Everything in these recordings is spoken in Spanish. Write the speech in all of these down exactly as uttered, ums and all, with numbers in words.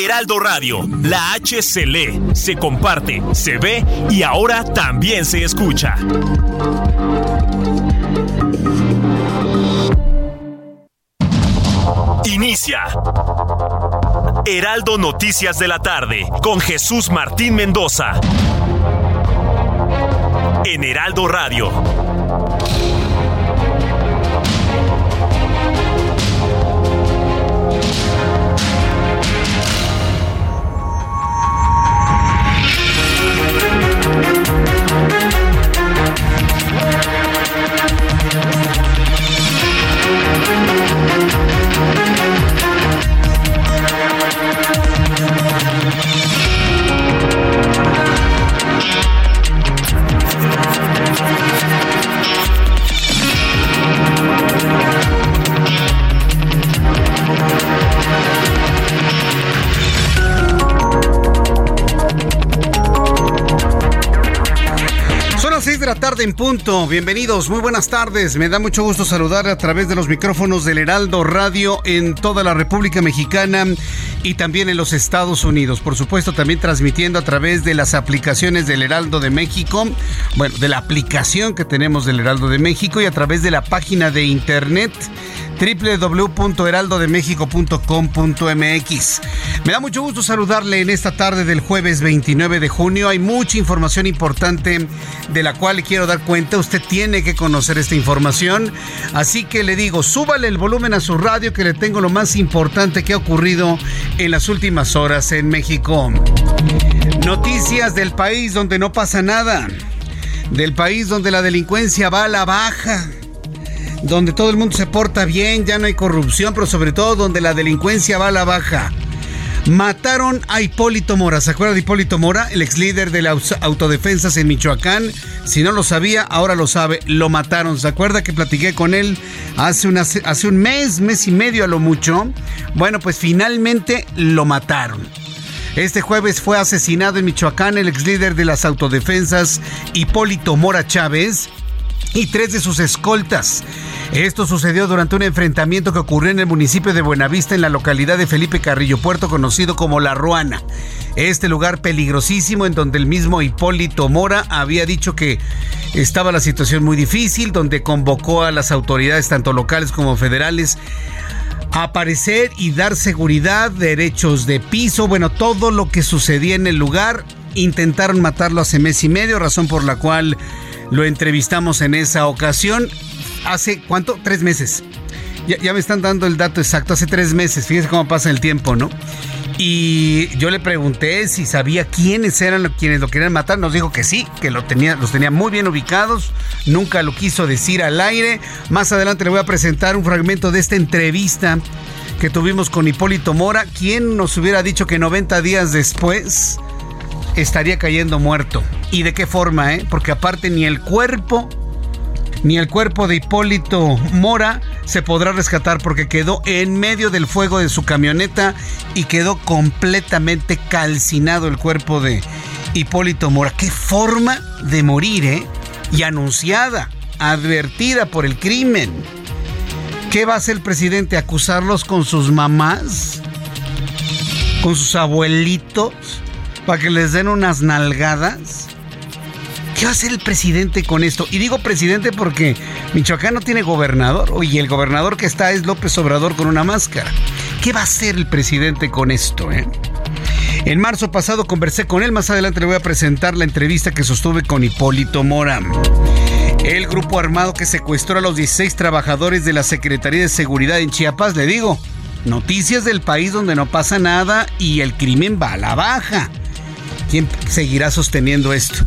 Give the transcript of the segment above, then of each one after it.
Heraldo Radio, la H se lee, se comparte, se ve y ahora también se escucha. Inicia Heraldo Noticias de la Tarde con Jesús Martín Mendoza en Heraldo Radio. seis de la tarde en punto. Bienvenidos, muy buenas tardes. Me da mucho gusto saludar a través de los micrófonos del Heraldo Radio en toda la República Mexicana y también en los Estados Unidos. Por supuesto, también transmitiendo a través de las aplicaciones del Heraldo de México, bueno, de la aplicación que tenemos del Heraldo de México y a través de la página de internet doble u doble u doble u punto heraldo de méxico punto com punto m x. Me da mucho gusto saludarle en esta tarde del jueves veintinueve de junio. Hay mucha información importante de la cual le quiero dar cuenta. Usted tiene que conocer esta información, así que le digo, súbale el volumen a su radio que le tengo lo más importante que ha ocurrido en las últimas horas en México. Noticias del país donde no pasa nada, del país donde la delincuencia va a la baja, donde todo el mundo se porta bien, ya no hay corrupción, pero sobre todo donde la delincuencia va a la baja. Mataron a Hipólito Mora. ¿Se acuerda de Hipólito Mora? El ex líder de las autodefensas en Michoacán. Si no lo sabía, ahora lo sabe. Lo mataron. ¿Se acuerda que platiqué con él hace, una, hace un mes, mes y medio a lo mucho? Bueno, pues finalmente lo mataron. Este jueves fue asesinado en Michoacán el ex líder de las autodefensas Hipólito Mora Chávez y tres de sus escoltas. Esto sucedió durante un enfrentamiento que ocurrió en el municipio de Buenavista, en la localidad de Felipe Carrillo Puerto, conocido como La Ruana. Este lugar peligrosísimo en donde el mismo Hipólito Mora había dicho que estaba la situación muy difícil, donde convocó a las autoridades, tanto locales como federales, a aparecer y dar seguridad, derechos de piso, bueno, todo lo que sucedía en el lugar. Intentaron matarlo hace mes y medio, razón por la cual lo entrevistamos en esa ocasión. ¿Hace cuánto? Tres meses. Ya, ya me están dando el dato exacto. Hace tres meses. Fíjense cómo pasa el tiempo, ¿no? Y yo le pregunté si sabía quiénes eran lo, quienes lo querían matar. Nos dijo que sí, que lo tenía, los tenía muy bien ubicados. Nunca lo quiso decir al aire. Más adelante le voy a presentar un fragmento de esta entrevista que tuvimos con Hipólito Mora. ¿Quién nos hubiera dicho que noventa días después estaría cayendo muerto? ¿Y de qué forma, eh? Porque aparte ni el cuerpo, ni el cuerpo de Hipólito Mora se podrá rescatar porque quedó en medio del fuego de su camioneta y quedó completamente calcinado el cuerpo de Hipólito Mora. Qué forma de morir, ¿eh? Y anunciada, advertida por el crimen. ¿Qué va a hacer el presidente? ¿Acusarlos con sus mamás? ¿Con sus abuelitos? ¿Para que les den unas nalgadas? ¿Qué va a hacer el presidente con esto? Y digo presidente porque Michoacán no tiene gobernador. Oye, el gobernador que está es López Obrador con una máscara. ¿Qué va a hacer el presidente con esto, eh? En marzo pasado conversé con él. Más adelante le voy a presentar la entrevista que sostuve con Hipólito Mora. El grupo armado que secuestró a los dieciséis trabajadores de la Secretaría de Seguridad en Chiapas, le digo, noticias del país donde no pasa nada y el crimen va a la baja. ¿Quién seguirá sosteniendo esto?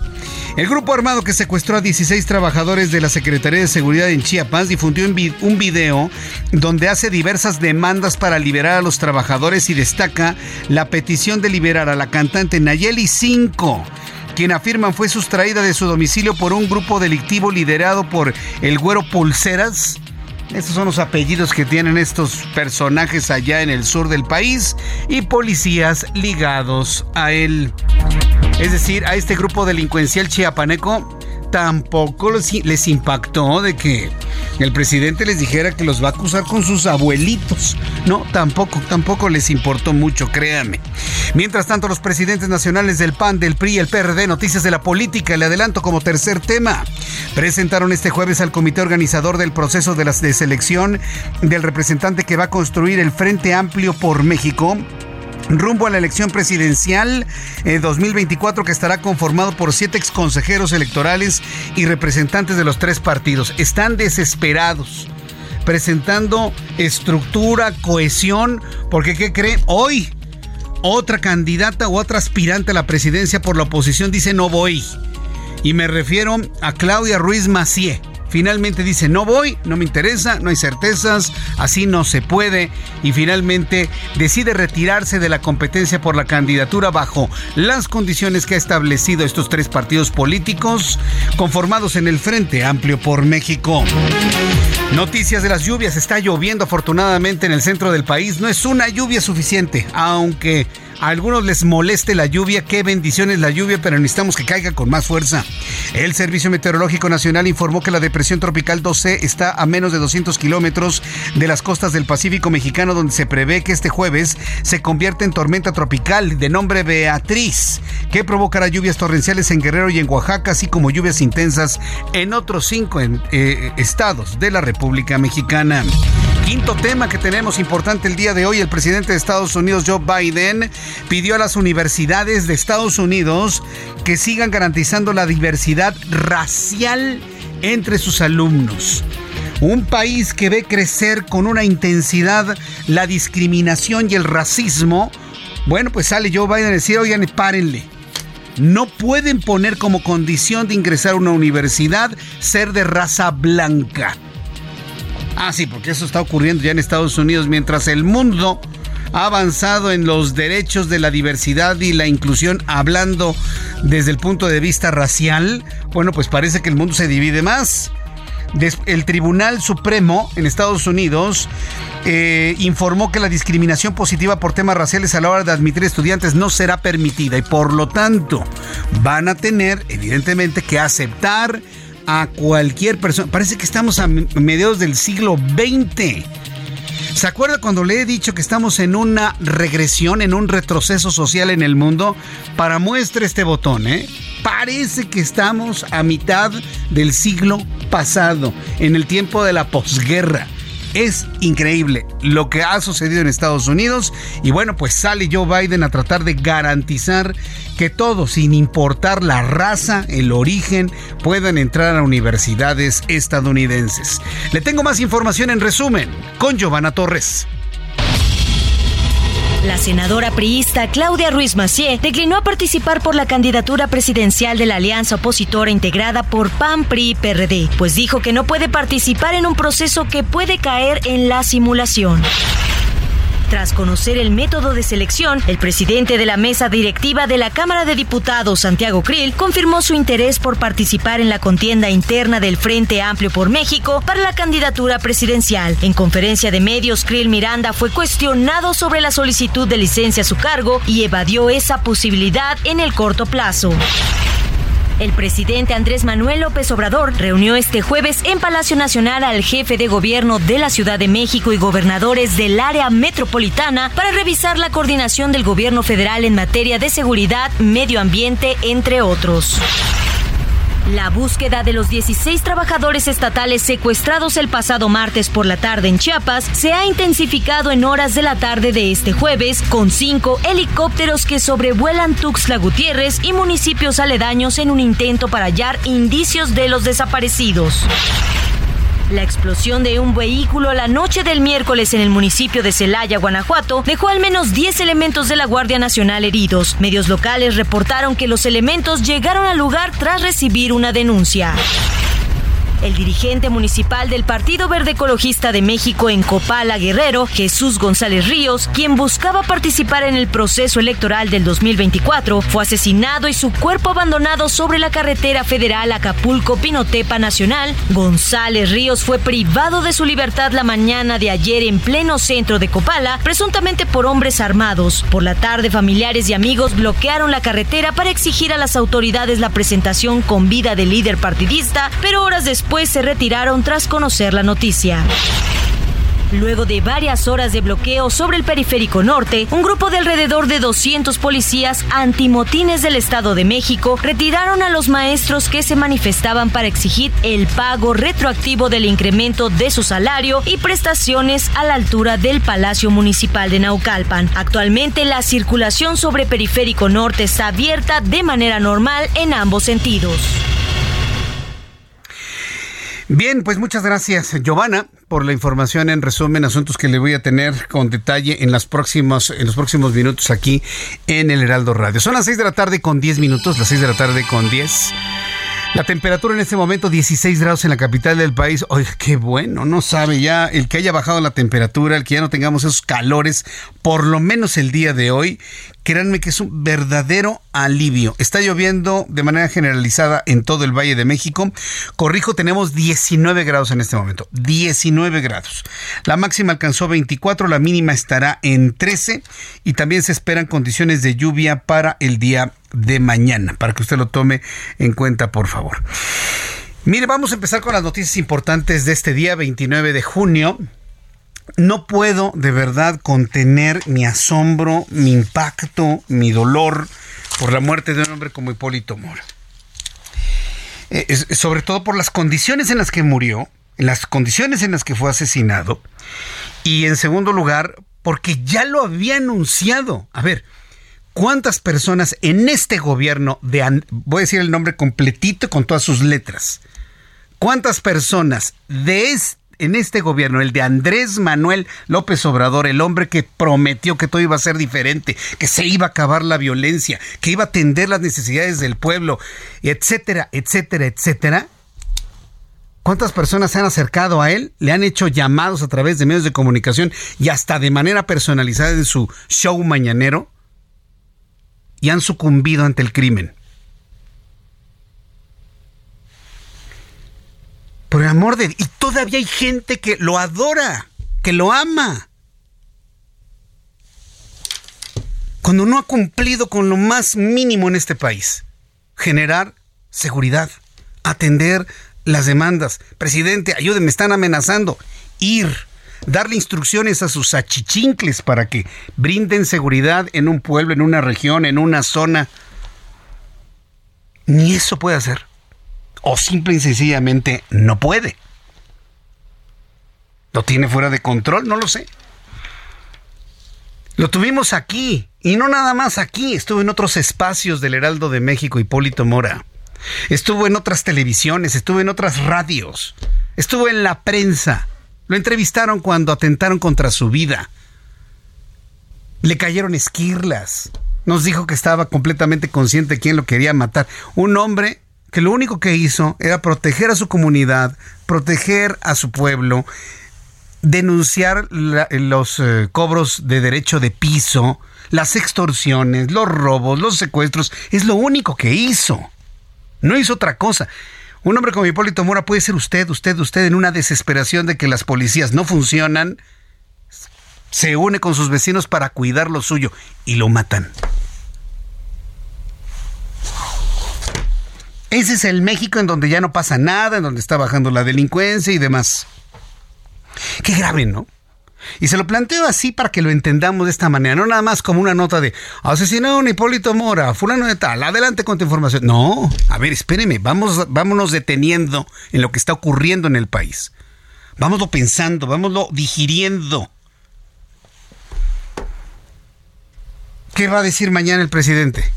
El grupo armado que secuestró a dieciséis trabajadores de la Secretaría de Seguridad en Chiapas difundió un video donde hace diversas demandas para liberar a los trabajadores y destaca la petición de liberar a la cantante Nayeli Cinco, quien afirman fue sustraída de su domicilio por un grupo delictivo liderado por el Güero Pulseras. Estos son los apellidos que tienen estos personajes allá en el sur del país y policías ligados a él. Es decir, a este grupo delincuencial chiapaneco tampoco les impactó de que el presidente les dijera que los va a acusar con sus abuelitos. No, tampoco, tampoco les importó mucho, créanme. Mientras tanto, los presidentes nacionales del P A N, del P R I, el P R D, noticias de la política, le adelanto como tercer tema, presentaron este jueves al comité organizador del proceso de, las de selección del representante que va a construir el Frente Amplio por México, rumbo a la elección presidencial eh, dos mil veinticuatro, que estará conformado por siete exconsejeros electorales y representantes de los tres partidos. Están desesperados, presentando estructura, cohesión, porque ¿qué creen? Hoy otra candidata o otra aspirante a la presidencia por la oposición dice no voy. Y me refiero a Claudia Ruiz Massieu. Finalmente dice, no voy, no me interesa, no hay certezas, así no se puede. Y finalmente decide retirarse de la competencia por la candidatura bajo las condiciones que ha establecido estos tres partidos políticos conformados en el Frente Amplio por México. Noticias de las lluvias. Está lloviendo afortunadamente en el centro del país. No es una lluvia suficiente, aunque a algunos les moleste la lluvia, qué bendición es la lluvia, pero necesitamos que caiga con más fuerza. El Servicio Meteorológico Nacional informó que la depresión tropical doce está a menos de doscientos kilómetros de las costas del Pacífico mexicano, donde se prevé que este jueves se convierta en tormenta tropical de nombre Beatriz, que provocará lluvias torrenciales en Guerrero y en Oaxaca, así como lluvias intensas en otros cinco en, eh, estados de la República Mexicana. Quinto tema que tenemos importante el día de hoy, el presidente de Estados Unidos, Joe Biden, pidió a las universidades de Estados Unidos que sigan garantizando la diversidad racial entre sus alumnos. Un país que ve crecer con una intensidad la discriminación y el racismo, bueno, pues sale Joe Biden a decir, oigan, párenle. No pueden poner como condición de ingresar a una universidad ser de raza blanca. Ah, sí, porque eso está ocurriendo ya en Estados Unidos, mientras el mundo ha avanzado en los derechos de la diversidad y la inclusión, hablando desde el punto de vista racial. Bueno, pues parece que el mundo se divide más. El Tribunal Supremo en Estados Unidos eh, informó que la discriminación positiva por temas raciales a la hora de admitir estudiantes no será permitida y por lo tanto van a tener evidentemente que aceptar a cualquier persona. Parece que estamos a mediados del siglo veinte. ¿Se acuerda cuando le he dicho que estamos en una regresión, en un retroceso social en el mundo? Para muestra este botón, ¿eh? Parece que estamos a mitad del siglo pasado, en el tiempo de la posguerra. Es increíble lo que ha sucedido en Estados Unidos y bueno, pues sale Joe Biden a tratar de garantizar que todos, sin importar la raza, el origen, puedan entrar a universidades estadounidenses. Le tengo más información en resumen con Giovanna Torres. La senadora priista Claudia Ruiz Massieu declinó a participar por la candidatura presidencial de la alianza opositora integrada por P A N, P R I y P R D, pues dijo que no puede participar en un proceso que puede caer en la simulación. Tras conocer el método de selección, el presidente de la mesa directiva de la Cámara de Diputados, Santiago Krill, confirmó su interés por participar en la contienda interna del Frente Amplio por México para la candidatura presidencial. En conferencia de medios, Krill Miranda fue cuestionado sobre la solicitud de licencia a su cargo y evadió esa posibilidad en el corto plazo. El presidente Andrés Manuel López Obrador reunió este jueves en Palacio Nacional al jefe de gobierno de la Ciudad de México y gobernadores del área metropolitana para revisar la coordinación del gobierno federal en materia de seguridad, medio ambiente, entre otros. La búsqueda de los dieciséis trabajadores estatales secuestrados el pasado martes por la tarde en Chiapas se ha intensificado en horas de la tarde de este jueves con cinco helicópteros que sobrevuelan Tuxtla Gutiérrez y municipios aledaños en un intento para hallar indicios de los desaparecidos. La explosión de un vehículo la noche del miércoles en el municipio de Celaya, Guanajuato, dejó al menos diez elementos de la Guardia Nacional heridos. Medios locales reportaron que los elementos llegaron al lugar tras recibir una denuncia. El dirigente municipal del Partido Verde Ecologista de México en Copala, Guerrero, Jesús González Ríos, quien buscaba participar en el proceso electoral del dos mil veinticuatro, fue asesinado y su cuerpo abandonado sobre la carretera federal Acapulco-Pinotepa Nacional. González Ríos fue privado de su libertad la mañana de ayer en pleno centro de Copala, presuntamente por hombres armados. Por la tarde, familiares y amigos bloquearon la carretera para exigir a las autoridades la presentación con vida del líder partidista, pero horas después Después se retiraron tras conocer la noticia. Luego de varias horas de bloqueo sobre el periférico norte, un grupo de alrededor de doscientos policías antimotines del Estado de México retiraron a los maestros que se manifestaban para exigir el pago retroactivo del incremento de su salario y prestaciones a la altura del Palacio Municipal de Naucalpan. Actualmente, la circulación sobre periférico norte está abierta de manera normal en ambos sentidos. Bien, pues muchas gracias, Giovanna, por la información. En resumen, asuntos que le voy a tener con detalle en las próximas, en los próximos minutos aquí en el Heraldo Radio. Son las seis de la tarde con diez minutos, las seis de la tarde con diez. La temperatura en este momento dieciséis grados en la capital del país. Ay, qué bueno, no sabe ya el que haya bajado la temperatura, el que ya no tengamos esos calores, por lo menos el día de hoy. Créanme que es un verdadero alivio. Está lloviendo de manera generalizada en todo el Valle de México. Corrijo, tenemos diecinueve grados en este momento. diecinueve grados. La máxima alcanzó veinticuatro, la mínima estará en trece. Y también se esperan condiciones de lluvia para el día de mañana, para que usted lo tome en cuenta, por favor. Mire, vamos a empezar con las noticias importantes de este día, veintinueve de junio. No puedo de verdad contener mi asombro, mi impacto, mi dolor por la muerte de un hombre como Hipólito Mora. Eh, es, sobre todo por las condiciones en las que murió, en las condiciones en las que fue asesinado. Y en segundo lugar, porque ya lo había anunciado. A ver, ¿cuántas personas en este gobierno, de, voy a decir el nombre completito con todas sus letras, cuántas personas de este en este gobierno, el de Andrés Manuel López Obrador, el hombre que prometió que todo iba a ser diferente, que se iba a acabar la violencia, que iba a atender las necesidades del pueblo, etcétera, etcétera, etcétera? ¿Cuántas personas se han acercado a él? Le han hecho llamados a través de medios de comunicación y hasta de manera personalizada en su show mañanero, y han sucumbido ante el crimen. Por el amor de Dios. Y todavía hay gente que lo adora, que lo ama. Cuando no ha cumplido con lo más mínimo en este país. Generar seguridad. Atender las demandas. Presidente, ayúdenme, me están amenazando. Ir. Darle instrucciones a sus achichincles para que brinden seguridad en un pueblo, en una región, en una zona. Ni eso puede hacer. O simple y sencillamente no puede. Lo tiene fuera de control, no lo sé. Lo tuvimos aquí, y no nada más aquí. Estuvo en otros espacios del Heraldo de México, Hipólito Mora. Estuvo en otras televisiones, estuvo en otras radios. Estuvo en la prensa. Lo entrevistaron cuando atentaron contra su vida. Le cayeron esquirlas. Nos dijo que estaba completamente consciente de quién lo quería matar. Un hombre que lo único que hizo era proteger a su comunidad, proteger a su pueblo, denunciar la, los eh, cobros de derecho de piso, las extorsiones, los robos, los secuestros. Es lo único que hizo. No hizo otra cosa. Un hombre como Hipólito Mora puede ser usted, usted, usted, en una desesperación de que las policías no funcionan, se une con sus vecinos para cuidar lo suyo y lo matan. Ese es el México en donde ya no pasa nada, en donde está bajando la delincuencia y demás. Qué grave, ¿no? Y se lo planteo así para que lo entendamos de esta manera, no nada más como una nota de asesinado a un Hipólito Mora, fulano de tal, adelante con tu información. No, a ver, espéreme, vamos, vámonos deteniendo en lo que está ocurriendo en el país. Vámonos pensando, vámonos digiriendo. ¿Qué va a decir mañana el presidente?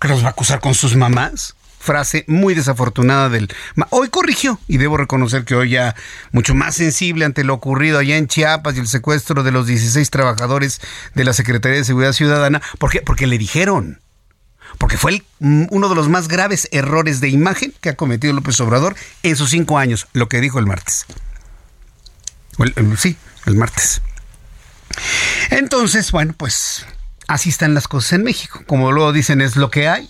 ¿Que los va a acusar con sus mamás? frase muy desafortunada del... Hoy corrigió, y debo reconocer que hoy ya mucho más sensible ante lo ocurrido allá en Chiapas y el secuestro de los dieciséis trabajadores de la Secretaría de Seguridad Ciudadana. ¿Por qué? Porque le dijeron. Porque fue el, uno de los más graves errores de imagen que ha cometido López Obrador en sus cinco años, lo que dijo el martes. El, el, sí, el martes. Entonces, bueno, pues así están las cosas en México. Como luego dicen, es lo que hay.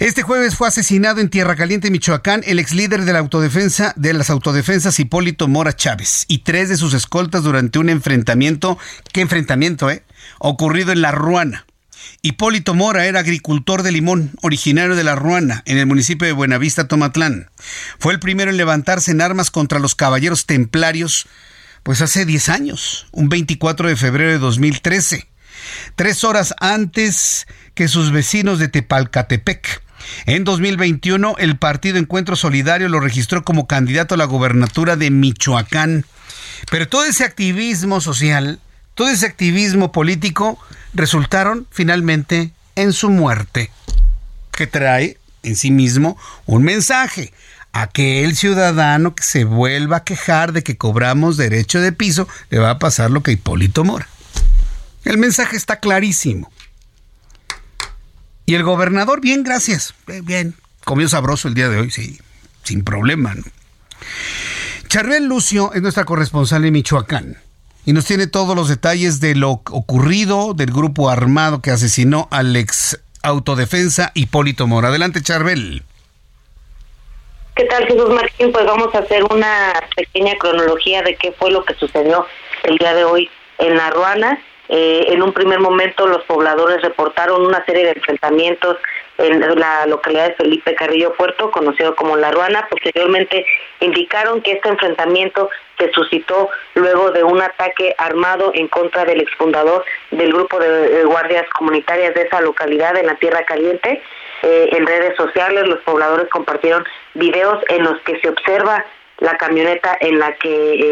Este jueves fue asesinado en Tierra Caliente, Michoacán, el ex líder de la autodefensa de las autodefensas Hipólito Mora Chávez y tres de sus escoltas durante un enfrentamiento, ¿qué enfrentamiento, eh? ocurrido en La Ruana. Hipólito Mora era agricultor de limón, originario de La Ruana, en el municipio de Buenavista, Tomatlán. Fue el primero en levantarse en armas contra los caballeros templarios, pues hace diez años, un veinticuatro de febrero de dos mil trece, tres horas antes que sus vecinos de Tepalcatepec. En dos mil veintiuno, el partido Encuentro Solidario lo registró como candidato a la gobernatura de Michoacán. Pero todo ese activismo social, todo ese activismo político resultaron finalmente en su muerte, que trae en sí mismo un mensaje. Aquel ciudadano que se vuelva a quejar de que cobramos derecho de piso, le va a pasar lo que Hipólito Mora. El mensaje está clarísimo. Y el gobernador, bien, gracias. Bien, comió sabroso el día de hoy, sí, sin problema, ¿no? Charbel Lucio es nuestra corresponsal en Michoacán y nos tiene todos los detalles de lo ocurrido del grupo armado que asesinó al ex autodefensa Hipólito Mora. Adelante, Charbel. ¿Qué tal, Jesús Martín? Pues vamos a hacer una pequeña cronología de qué fue lo que sucedió el día de hoy en La Ruana. Eh, en un primer momento los pobladores reportaron una serie de enfrentamientos en la localidad de Felipe Carrillo Puerto, conocido como La Ruana. Posteriormente indicaron que este enfrentamiento se suscitó luego de un ataque armado en contra del exfundador del grupo de, de guardias comunitarias de esa localidad en la Tierra Caliente. Eh, en redes sociales los pobladores compartieron videos en los que se observa la camioneta en la que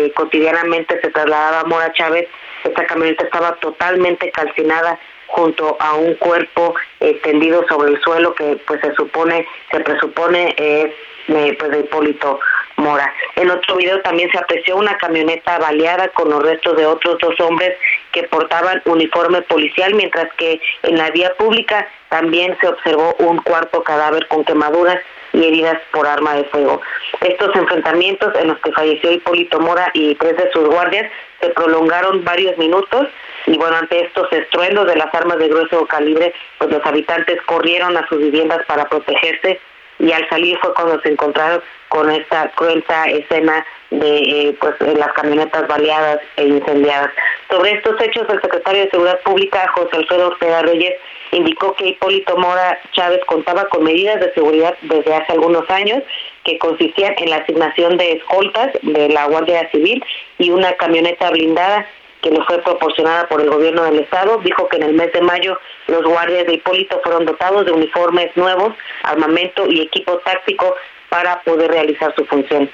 eh, cotidianamente se trasladaba Mora Chávez. Esta camioneta estaba totalmente calcinada junto a un cuerpo eh, tendido sobre el suelo que pues se supone, se presupone eh, eh, pues de Hipólito Mora. En otro video también se apreció una camioneta baleada con los restos de otros dos hombres que portaban uniforme policial, mientras que en la vía pública también se observó un cuarto cadáver con quemaduras y heridas por arma de fuego. Estos enfrentamientos en los que falleció Hipólito Mora y tres de sus guardias se prolongaron varios minutos y bueno, ante estos estruendos de las armas de grueso calibre, pues los habitantes corrieron a sus viviendas para protegerse y al salir fue cuando se encontraron con esta cruenta escena de eh, pues las camionetas baleadas e incendiadas. Sobre estos hechos, el secretario de Seguridad Pública, José Alfredo Ortega Reyes, indicó que Hipólito Mora Chávez contaba con medidas de seguridad desde hace algunos años, que consistían en la asignación de escoltas de la Guardia Civil y una camioneta blindada que le fue proporcionada por el gobierno del estado. Dijo que en el mes de mayo los guardias de Hipólito fueron dotados de uniformes nuevos, armamento y equipo táctico para poder realizar su función.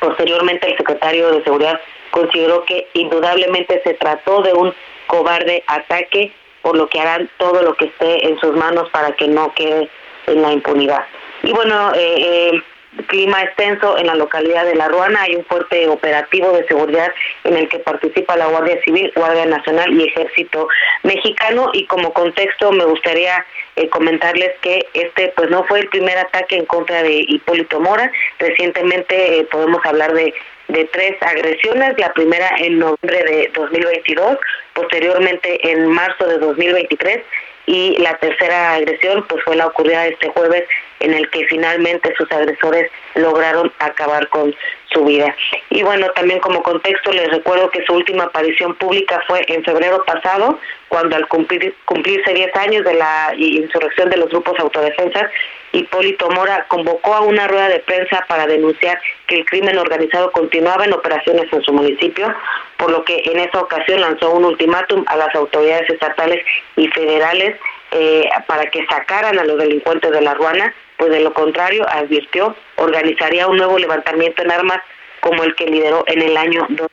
Posteriormente, el secretario de Seguridad consideró que indudablemente se trató de un cobarde ataque, por lo que harán todo lo que esté en sus manos para que no quede en la impunidad. Y bueno, eh, eh, el clima es tenso en la localidad de La Ruana. Hay un fuerte operativo de seguridad en el que participa la Guardia Civil, Guardia Nacional y Ejército Mexicano. Y como contexto me gustaría eh, comentarles que este pues no fue el primer ataque en contra de Hipólito Mora. Recientemente eh, podemos hablar de de tres agresiones, la primera en noviembre de dos mil veintidós, posteriormente en marzo de dos mil veintitrés y la tercera agresión pues fue la ocurrida este jueves en el que finalmente sus agresores lograron acabar con su vida. Y bueno, también como contexto les recuerdo que su última aparición pública fue en febrero pasado, cuando al cumplir, cumplirse diez años de la insurrección de los grupos autodefensas, Hipólito Mora convocó a una rueda de prensa para denunciar que el crimen organizado continuaba en operaciones en su municipio, por lo que en esa ocasión lanzó un ultimátum a las autoridades estatales y federales eh, para que sacaran a los delincuentes de La Ruana, pues de lo contrario, advirtió, organizaría un nuevo levantamiento en armas como el que lideró en el año dos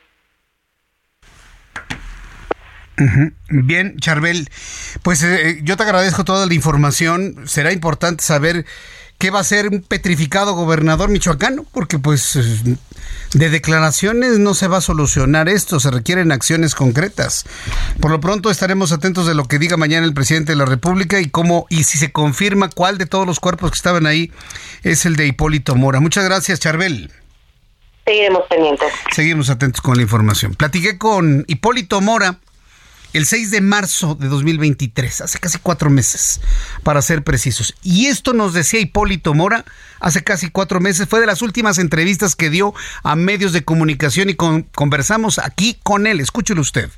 mil. Uh-huh. Bien, Charbel, pues eh, yo te agradezco toda la información. Será importante saber qué va a ser un petrificado gobernador michoacano, porque pues de declaraciones no se va a solucionar esto, se requieren acciones concretas. Por lo pronto estaremos atentos de lo que diga mañana el presidente de la República y cómo y si se confirma cuál de todos los cuerpos que estaban ahí es el de Hipólito Mora. Muchas gracias, Charbel. Seguiremos pendientes. Seguimos atentos con la información. Platiqué con Hipólito Mora el seis de marzo de dos mil veintitrés, hace casi cuatro meses, para ser precisos. Y esto nos decía Hipólito Mora hace casi cuatro meses. Fue de las últimas entrevistas que dio a medios de comunicación y con, conversamos aquí con él. Escúchelo usted.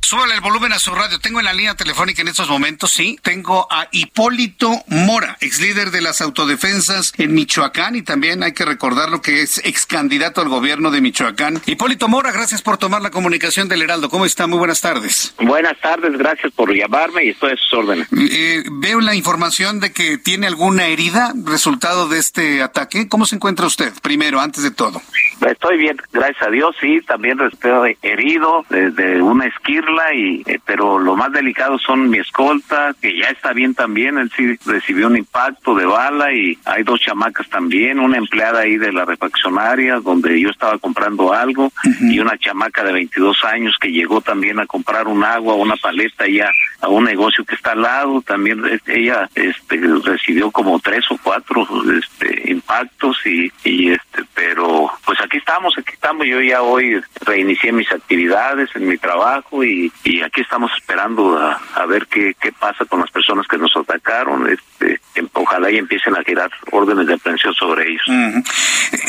Súbale el volumen a su radio. Tengo en la línea telefónica en estos momentos, sí, tengo a Hipólito Mora, ex líder de las autodefensas en Michoacán, y también hay que recordar lo que es ex candidato al gobierno de Michoacán. Hipólito Mora, gracias por tomar la comunicación del Heraldo. ¿Cómo está? Muy buenas tardes. Buenas tardes, gracias por llamarme y estoy a sus órdenes. Eh, veo la información de que tiene alguna herida resultado de este ataque. ¿Cómo se encuentra usted? Primero, antes de todo. Estoy bien, gracias a Dios, sí, también estoy herido desde una esquirla. Y, eh, pero lo más delicado son mi escolta, que ya está bien también. Él sí recibió un impacto de bala y hay dos chamacas también, una empleada ahí de la refaccionaria donde yo estaba comprando algo, uh-huh, y una chamaca de veintidós años que llegó también a comprar un agua, una paleta ya a un negocio que está al lado. También ella este, recibió como tres o cuatro este, impactos y, y este, pero pues aquí estamos, aquí estamos. Yo ya hoy reinicié mis actividades en mi trabajo y Y, y aquí estamos esperando a, a ver qué, qué pasa con las personas que nos atacaron. Este, ojalá y empiecen a girar órdenes de aprehensión sobre ellos. Uh-huh.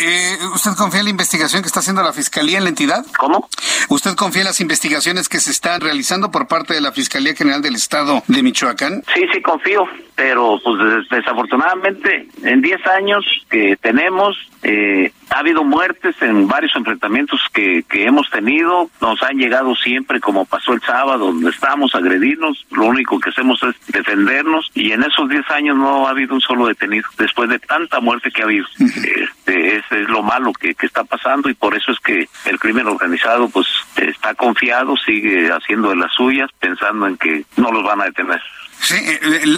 eh, ¿Usted confía en la investigación que está haciendo la Fiscalía en la entidad? ¿Cómo? ¿Usted confía en las investigaciones que se están realizando por parte de la Fiscalía General del Estado de Michoacán? Sí, sí, confío, pero pues des- desafortunadamente en diez años que tenemos... Eh, ha habido muertes en varios enfrentamientos que, que hemos tenido. Nos han llegado siempre, como pasó el sábado, donde estábamos, agredirnos. Lo único que hacemos es defendernos. Y en esos diez años no ha habido un solo detenido, después de tanta muerte que ha habido. Este, ese es lo malo que, que está pasando, y por eso es que el crimen organizado pues está confiado, sigue haciendo de las suyas, pensando en que no los van a detener. Sí,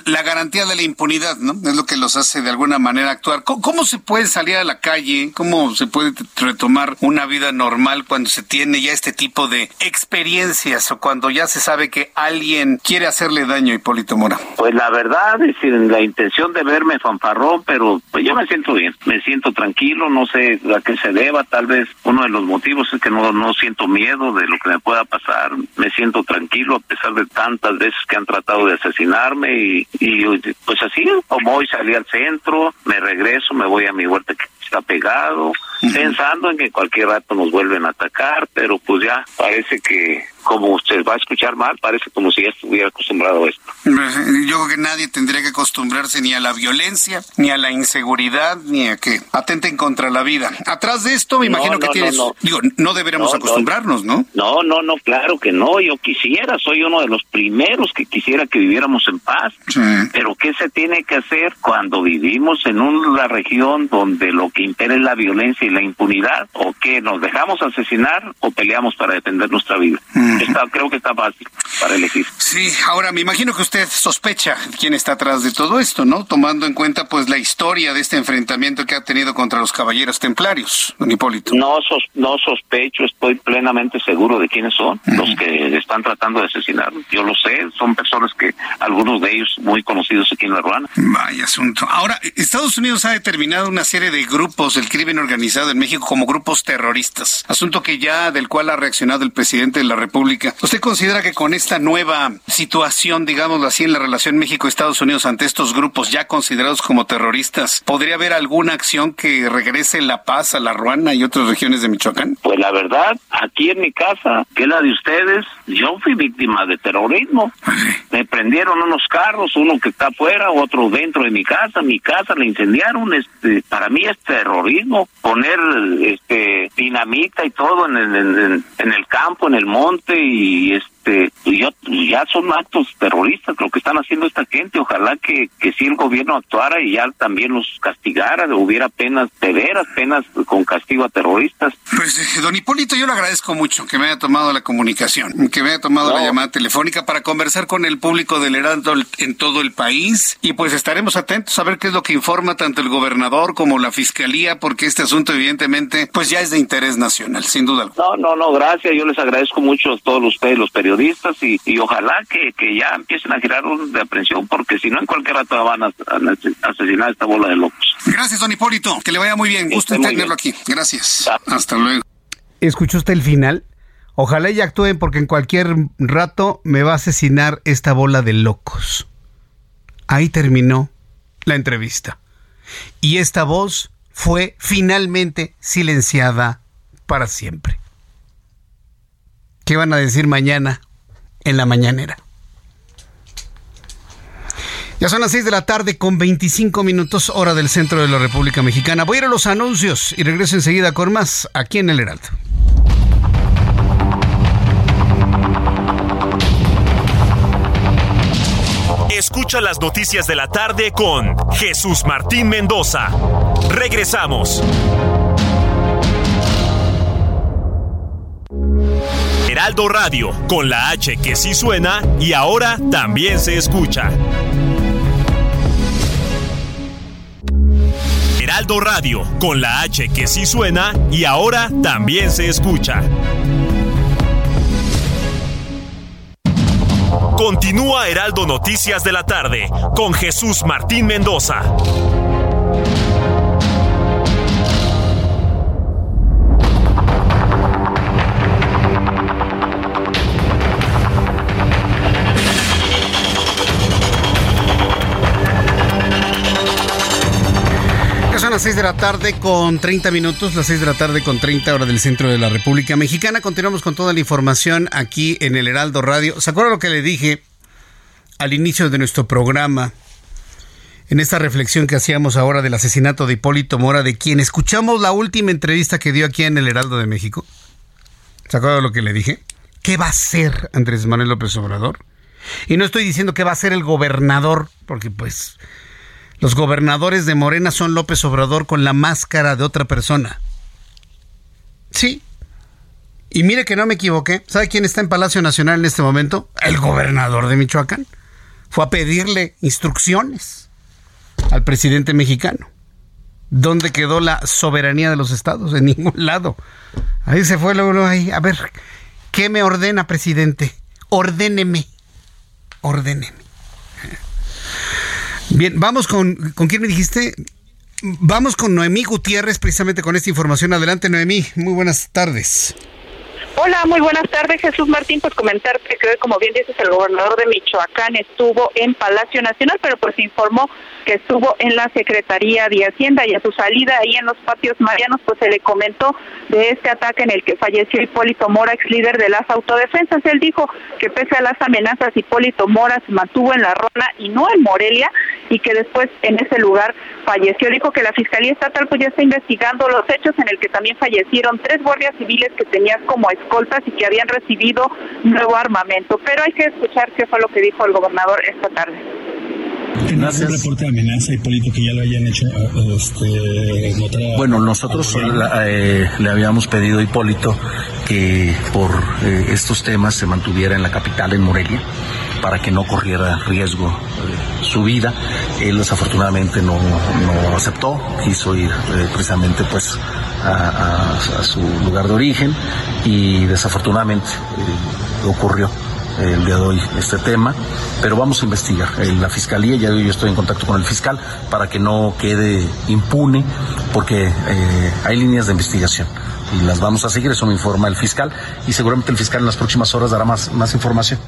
la garantía de la impunidad, ¿no? Es lo que los hace de alguna manera actuar. ¿Cómo, cómo se puede salir a la calle? ¿Cómo se puede retomar una vida normal cuando se tiene ya este tipo de experiencias o cuando ya se sabe que alguien quiere hacerle daño a Hipólito Mora? Pues la verdad es sin la intención de verme fanfarrón, pero pues yo me siento bien, me siento tranquilo, no sé a qué se deba. Tal vez uno de los motivos es que no, no siento miedo de lo que me pueda pasar. Me siento tranquilo a pesar de tantas veces que han tratado de asesinar. Y, y pues así como hoy salí al centro, me regreso, me voy a mi huerta que está pegado, uh-huh, pensando en que cualquier rato nos vuelven a atacar, pero pues ya parece que, como usted va a escuchar mal, parece como si ya estuviera acostumbrado a esto. Yo creo que nadie tendría que acostumbrarse ni a la violencia, ni a la inseguridad, ni a que atenten contra la vida. Atrás de esto me no, imagino no, que no, tienes... No. Digo, no deberíamos no, acostumbrarnos, no, ¿no? No, no, no, claro que no. Yo quisiera, soy uno de los primeros que quisiera que viviéramos en paz. Sí. Pero ¿qué se tiene que hacer cuando vivimos en una región donde lo que impera es la violencia y la impunidad? ¿O qué? ¿Nos dejamos asesinar o peleamos para defender nuestra vida? Mm. Está, creo que está fácil para elegir. Sí, ahora me imagino que usted sospecha quién está atrás de todo esto, ¿no? Tomando en cuenta pues la historia de este enfrentamiento que ha tenido contra los caballeros templarios, don Hipólito. No, sos, no sospecho, estoy plenamente seguro de quiénes son, uh-huh, los que están tratando de asesinar. Yo lo sé, son personas que, algunos de ellos muy conocidos aquí en La Ruana. Vaya asunto. Ahora, Estados Unidos ha determinado una serie de grupos del crimen organizado en México como grupos terroristas, asunto que ya del cual ha reaccionado el presidente de la República. ¿Usted considera que con esta nueva situación, digámoslo así, en la relación México-Estados Unidos ante estos grupos ya considerados como terroristas, podría haber alguna acción que regrese la paz a La Ruana y otras regiones de Michoacán? Pues la verdad, aquí en mi casa, que es la de ustedes, yo fui víctima de terrorismo. Me prendieron unos carros, uno que está afuera, otro dentro de mi casa, mi casa la incendiaron. Este, para mí es terrorismo poner este dinamita y todo en el, en, en el campo, en el monte, y este este yo, ya son actos terroristas lo que están haciendo esta gente. Ojalá que, que si el gobierno actuara y ya también los castigara, hubiera penas de veras, penas con castigo a terroristas. Pues eh, don Hipólito, yo le agradezco mucho que me haya tomado la comunicación, que me haya tomado no. la llamada telefónica para conversar con el público del Heraldo en todo el país, y pues estaremos atentos a ver qué es lo que informa tanto el gobernador como la fiscalía, porque este asunto evidentemente pues ya es de interés nacional, sin duda alguna. No, no, no, gracias, yo les agradezco mucho a todos ustedes, los periodistas, y, y ojalá que, que ya empiecen a girar un de aprehensión, porque si no en cualquier rato van a, a asesinar esta bola de locos. Gracias, don Hipólito, que le vaya muy bien, gusto en tenerlo aquí, gracias, ya. Hasta luego. ¿Escuchó usted el final? Ojalá ya actúen, porque en cualquier rato me va a asesinar esta bola de locos. Ahí terminó la entrevista. Y esta voz fue finalmente silenciada para siempre. ¿Qué van a decir mañana en la mañanera? Ya son las seis de la tarde con veinticinco minutos, hora del centro de la República Mexicana. Voy a ir a los anuncios y regreso enseguida con más aquí en El Heraldo. Escucha las noticias de la tarde con Jesús Martín Mendoza. Regresamos. Heraldo Radio, con la H que sí suena y ahora también se escucha. Heraldo Radio, con la H que sí suena y ahora también se escucha. Continúa Heraldo Noticias de la tarde con Jesús Martín Mendoza. A las seis de la tarde con treinta minutos, las seis de la tarde con treinta, hora del centro de la República Mexicana. Continuamos con toda la información aquí en el Heraldo Radio. ¿Se acuerda lo que le dije al inicio de nuestro programa? En esta reflexión que hacíamos ahora del asesinato de Hipólito Mora, de quien escuchamos la última entrevista que dio aquí en el Heraldo de México. ¿Se acuerda lo que le dije? ¿Qué va a hacer Andrés Manuel López Obrador? Y no estoy diciendo qué va a hacer el gobernador, porque pues... los gobernadores de Morena son López Obrador con la máscara de otra persona. Sí. Y mire que no me equivoqué. ¿Sabe quién está en Palacio Nacional en este momento? El gobernador de Michoacán. Fue a pedirle instrucciones al presidente mexicano. ¿Dónde quedó la soberanía de los estados? En ningún lado. Ahí se fue luego, luego ahí. A ver, ¿qué me ordena, presidente? Ordéneme. Ordéneme. Bien, vamos con... ¿Con quién me dijiste? Vamos con Noemí Gutiérrez, precisamente con esta información. Adelante, Noemí. Muy buenas tardes. Hola, muy buenas tardes, Jesús Martín. Pues comentarte que hoy, como bien dices, el gobernador de Michoacán estuvo en Palacio Nacional, pero pues informó que estuvo en la Secretaría de Hacienda, y a su salida ahí en los patios marianos, pues se le comentó de este ataque en el que falleció Hipólito Mora, ex líder de las autodefensas. Él dijo que pese a las amenazas, Hipólito Mora se mantuvo en La Rona y no en Morelia, y que después en ese lugar falleció. Dijo que la Fiscalía Estatal pues ya está investigando los hechos en el que también fallecieron tres guardias civiles que tenían como escoltas y que habían recibido nuevo armamento. Pero hay que escuchar qué fue lo que dijo el gobernador esta tarde. ¿No hace reporte de amenaza, Hipólito, que ya lo hayan hecho? Este, otra... Bueno, nosotros la, eh, le habíamos pedido a Hipólito que por eh, estos temas se mantuviera en la capital, en Morelia, para que no corriera riesgo eh, su vida. Él desafortunadamente no, no aceptó, quiso ir eh, precisamente pues a, a, a su lugar de origen, y desafortunadamente eh, ocurrió el día de hoy este tema, pero vamos a investigar. La fiscalía, ya yo estoy en contacto con el fiscal para que no quede impune, porque eh, hay líneas de investigación y las vamos a seguir. Eso me informa el fiscal, y seguramente el fiscal en las próximas horas dará más, más información.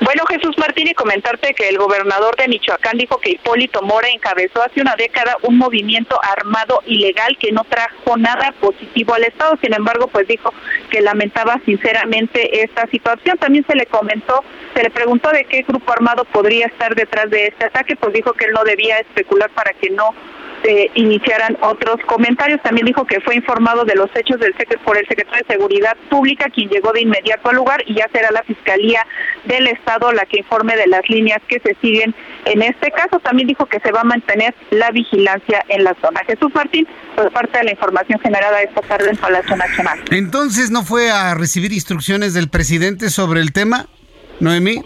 Bueno, Jesús Martín, y comentarte que el gobernador de Michoacán dijo que Hipólito Mora encabezó hace una década un movimiento armado ilegal que no trajo nada positivo al Estado. Sin embargo, pues dijo que lamentaba sinceramente esta situación. También se le comentó, se le preguntó de qué grupo armado podría estar detrás de este ataque, pues dijo que él no debía especular para que no eh, iniciaran otros comentarios. También dijo que fue informado de los hechos del sec- por el secretario de Seguridad Pública, quien llegó de inmediato al lugar, y ya será la Fiscalía del Estado la que informe de las líneas que se siguen en este caso. También dijo que se va a mantener la vigilancia en la zona. Jesús Martín, por parte de la información generada esta tarde en Palacio Nacional. Entonces, ¿no fue a recibir instrucciones del presidente sobre el tema, Noemí?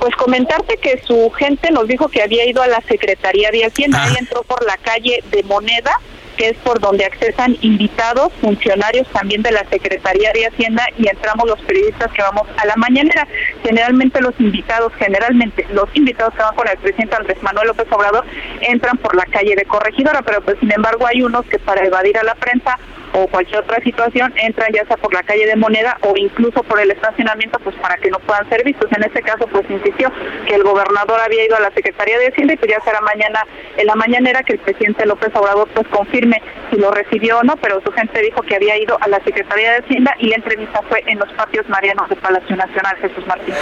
Pues comentarte que su gente nos dijo que había ido a la Secretaría de Hacienda. Ah. Ahí entró por la calle de Moneda, que es por donde accesan invitados, funcionarios también de la Secretaría de Hacienda, y entramos los periodistas que vamos a la mañanera. Generalmente los invitados, generalmente los invitados que van con el presidente Andrés Manuel López Obrador entran por la calle de Corregidora, pero pues sin embargo hay unos que para evadir a la prensa o cualquier otra situación entran ya sea por la calle de Moneda o incluso por el estacionamiento, pues para que no puedan ser vistos. En este caso, pues insistió que el gobernador había ido a la Secretaría de Hacienda y pues ya será mañana en la mañanera que el presidente López Obrador pues confirme si lo recibió o no, pero su gente dijo que había ido a la Secretaría de Hacienda y la entrevista fue en los patios marianos de Palacio Nacional. Jesús Martín.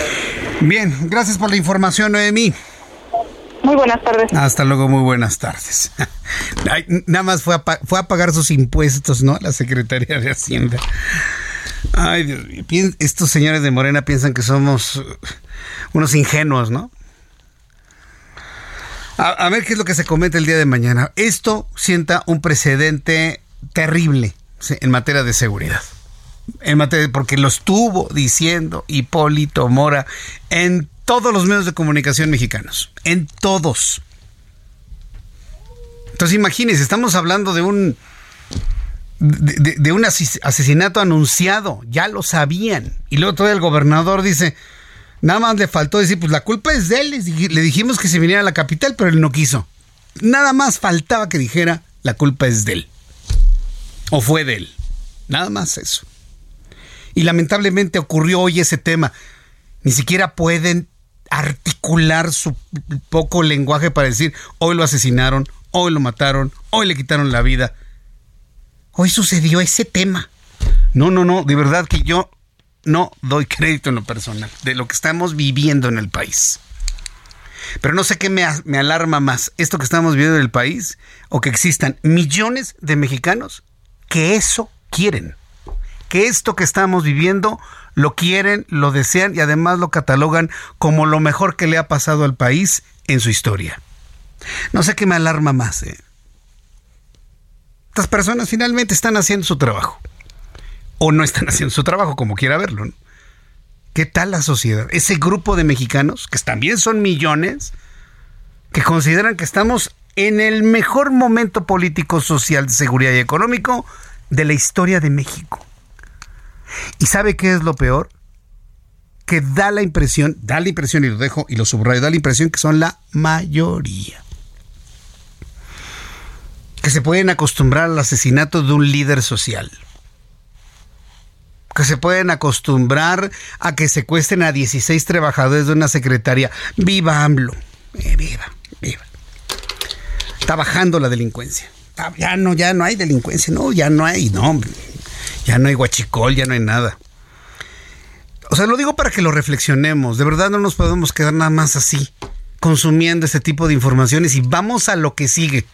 Bien, gracias por la información, Noemí. Muy buenas tardes. Hasta luego, muy buenas tardes. Ay, nada más fue a, pa- fue a pagar sus impuestos, ¿no? La Secretaría de Hacienda. Ay, Dios mío. Estos señores de Morena piensan que somos unos ingenuos, ¿no? A, a ver qué es lo que se comenta el día de mañana. Esto sienta un precedente terrible, ¿sí?, en materia de seguridad. En materia de, porque lo estuvo diciendo Hipólito Mora en todos los medios de comunicación mexicanos, en todos. Entonces imagínense, estamos hablando de un de, de, de un asesinato anunciado, ya lo sabían, y luego todo el gobernador dice, nada más le faltó decir, pues la culpa es de él, le dijimos que se viniera a la capital, pero él no quiso. Nada más faltaba que dijera, la culpa es de él, o fue de él, nada más eso. Y lamentablemente ocurrió hoy ese tema. Ni siquiera pueden articular su poco lenguaje para decir, hoy lo asesinaron, hoy lo mataron, hoy le quitaron la vida. Hoy sucedió ese tema. No, no, no, de verdad que yo no doy crédito en lo personal de lo que estamos viviendo en el país. Pero no sé qué me, me alarma más, esto que estamos viviendo en el país o que existan millones de mexicanos que eso quieren. Que esto que estamos viviendo lo quieren, lo desean y además lo catalogan como lo mejor que le ha pasado al país en su historia. No sé qué me alarma más, ¿eh? Estas personas finalmente están haciendo su trabajo. O no están haciendo su trabajo, como quiera verlo, ¿no? ¿Qué tal la sociedad? Ese grupo de mexicanos, que también son millones, que consideran que estamos en el mejor momento político, social, de seguridad y económico de la historia de México. ¿Y sabe qué es lo peor? Que da la impresión, da la impresión, y lo dejo y lo subrayo, da la impresión que son la mayoría. Que se pueden acostumbrar al asesinato de un líder social. Que se pueden acostumbrar a que secuestren a dieciséis trabajadores de una secretaría. ¡Viva AMLO! Eh, ¡Viva! ¡Viva! Está bajando la delincuencia. Ah, ya no, ya no hay delincuencia. No, ya no hay. No, hombre. Ya no hay huachicol, ya no hay nada. O sea, lo digo para que lo reflexionemos. De verdad no nos podemos quedar nada más así, consumiendo este tipo de informaciones, y vamos a lo que sigue.